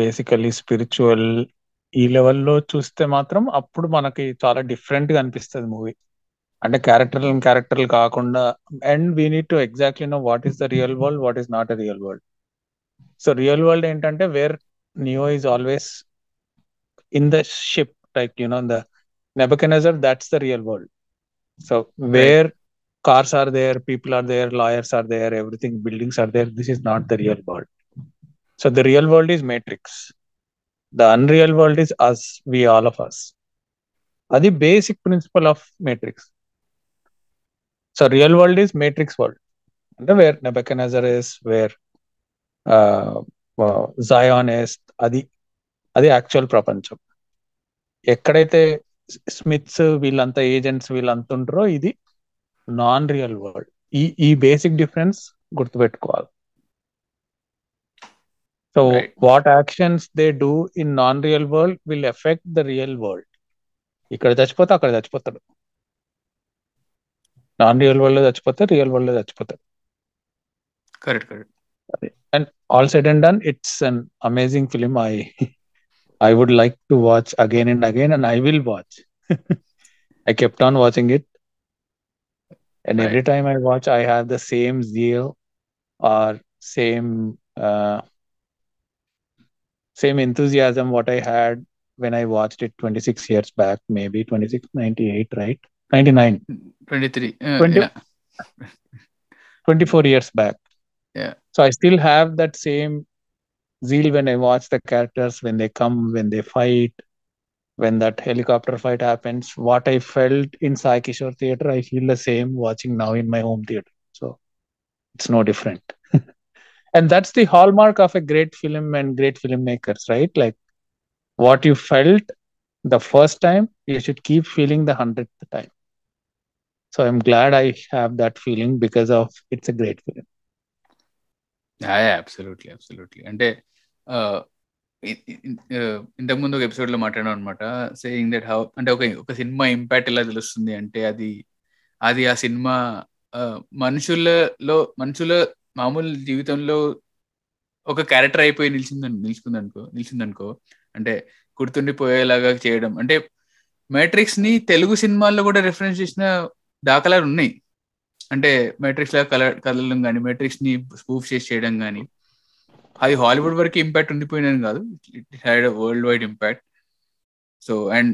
basically spiritual ఈ లెవెల్లో చూస్తే మాత్రం అప్పుడు మనకి చాలా డిఫరెంట్ గా అనిపిస్తుంది మూవీ. అంటే క్యారెక్టర్లు క్యారెక్టర్లు కాకుండా, and we need to exactly know what is the real world, what is not a real world. So real world ఏంటంటే where Neo is always in the ship, like you know the Nebuchadnezzar, that's the real world. So where cars are there, people are there, lawyers are there, everything, buildings are there, this is not the real world. So the real world is Matrix, the unreal world is us, we all of us. Adi basic principle of Matrix. So real world is Matrix world, and where Nebuchadnezzar is, where uh, uh, Zion is, adi adi actual prapancham. Ekkadaithe Smiths villanta agents villanta untaro idi non real world. ఈ ఈ basic difference గుర్తుపెట్టుకోవాలి. So what actions they do in non real world will effect the real world. ఇక్కడ చచ్చిపోతే అక్కడ చచ్చిపోతాడు, non real world లో చచ్చిపోతే real world లో చచ్చిపోతాడు. Correct correct. And all said and done it's an amazing film. I I would like to watch again and again, and I will watch. I kept on watching it. And right. every time I watch, I have the same zeal or same uh, same enthusiasm what I had when I watched it twenty-six years back, maybe twenty-six, ninety-eight, right? ninety-nine. twenty-three. Uh, twenty, yeah. twenty-four years back. Yeah. So I still have that same zeal when I watch the characters, when they come, when they fight, when that helicopter fight happens. What I felt in Sai Kishore theater, I feel the same watching now in my home theater. So it's no different. And that's the hallmark of a great film and great filmmakers, right? Like what you felt the first time, you should keep feeling the hundredth time. So I'm glad I have that feeling because of it's a great film. Yeah, yeah, absolutely, absolutely. And they, uh, ఇంతకు ముందు ఒక episode లో మాట్లాడాం అనమాట, saying that how అంటే ఒక ఒక cinema impact ఎలా తెలుస్తుంది అంటే అది అది ఆ సినిమా మనుషులలో మనుషుల మామూలు జీవితంలో ఒక క్యారెక్టర్ అయిపోయి నిలిచిందని నిలిచిందనుకో నిలిచిందనుకో అంటే గుర్తుండిపోయేలాగా చేయడం. అంటే మ్యాట్రిక్స్ ని తెలుగు సినిమాల్లో కూడా రెఫరెన్స్ చేసిన దాఖలాలు ఉన్నాయి. అంటే మ్యాట్రిక్స్ లాగా కల కదలడం కానీ, మ్యాట్రిక్స్ ని స్పూఫ్ చేసి చేయడం కానీ, అది హాలీవుడ్ వరకు ఇంపాక్ట్ ఉండిపోయినాను కాదు, it had a world wide impact. So and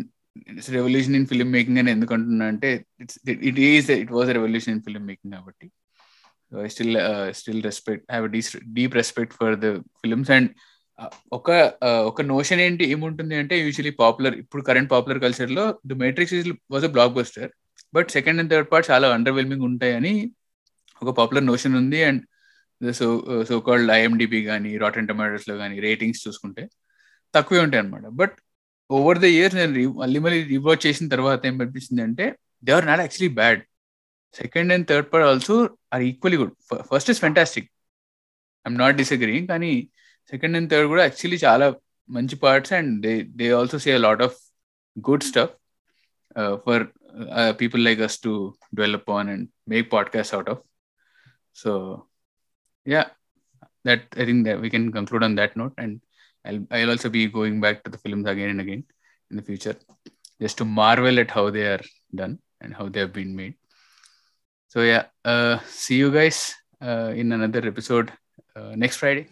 it's revolution in film making అని ఎందుకు అంటున్నా అంటే it's it is it was a revolution in film making కాబట్టి. So I still still respect have deep respect for the films. And ఒక ఒక notion ఏంటి ఏముంటుంది అంటే యూజువలీ పాపులర్ ఇప్పుడు కరెంట్ పాపులర్ కల్చర్లో the Matrix is was a blockbuster, but second and third part చాలా underwhelming ఉంటాయని ఒక పాపులర్ నోషన్ ఉంది. And so so called IMDb కానీ రాటెన్ టొమాటోస్ లో కానీ రేటింగ్స్ చూసుకుంటే తక్కువే ఉంటాయి అనమాట. బట్ ఓవర్ ద ఇయర్స్ నేను మళ్ళీ మళ్ళీ రివాచ్ చేసిన తర్వాత ఏం అనిపిస్తుంది అంటే they are not actually bad. Second and third part also are equally good. First is fantastic, I'm not disagreeing, కానీ సెకండ్ అండ్ థర్డ్ కూడా యాక్చువల్లీ చాలా మంచి parts. And they they also say a lot of good stuff for people like us to develop on and make podcast out of. So yeah that I think that we can conclude on that note, and i'll i'll also be going back to the films again and again in the future just to marvel at how they are done and how they have been made. So yeah uh, see you guys uh, in another episode uh, next Friday.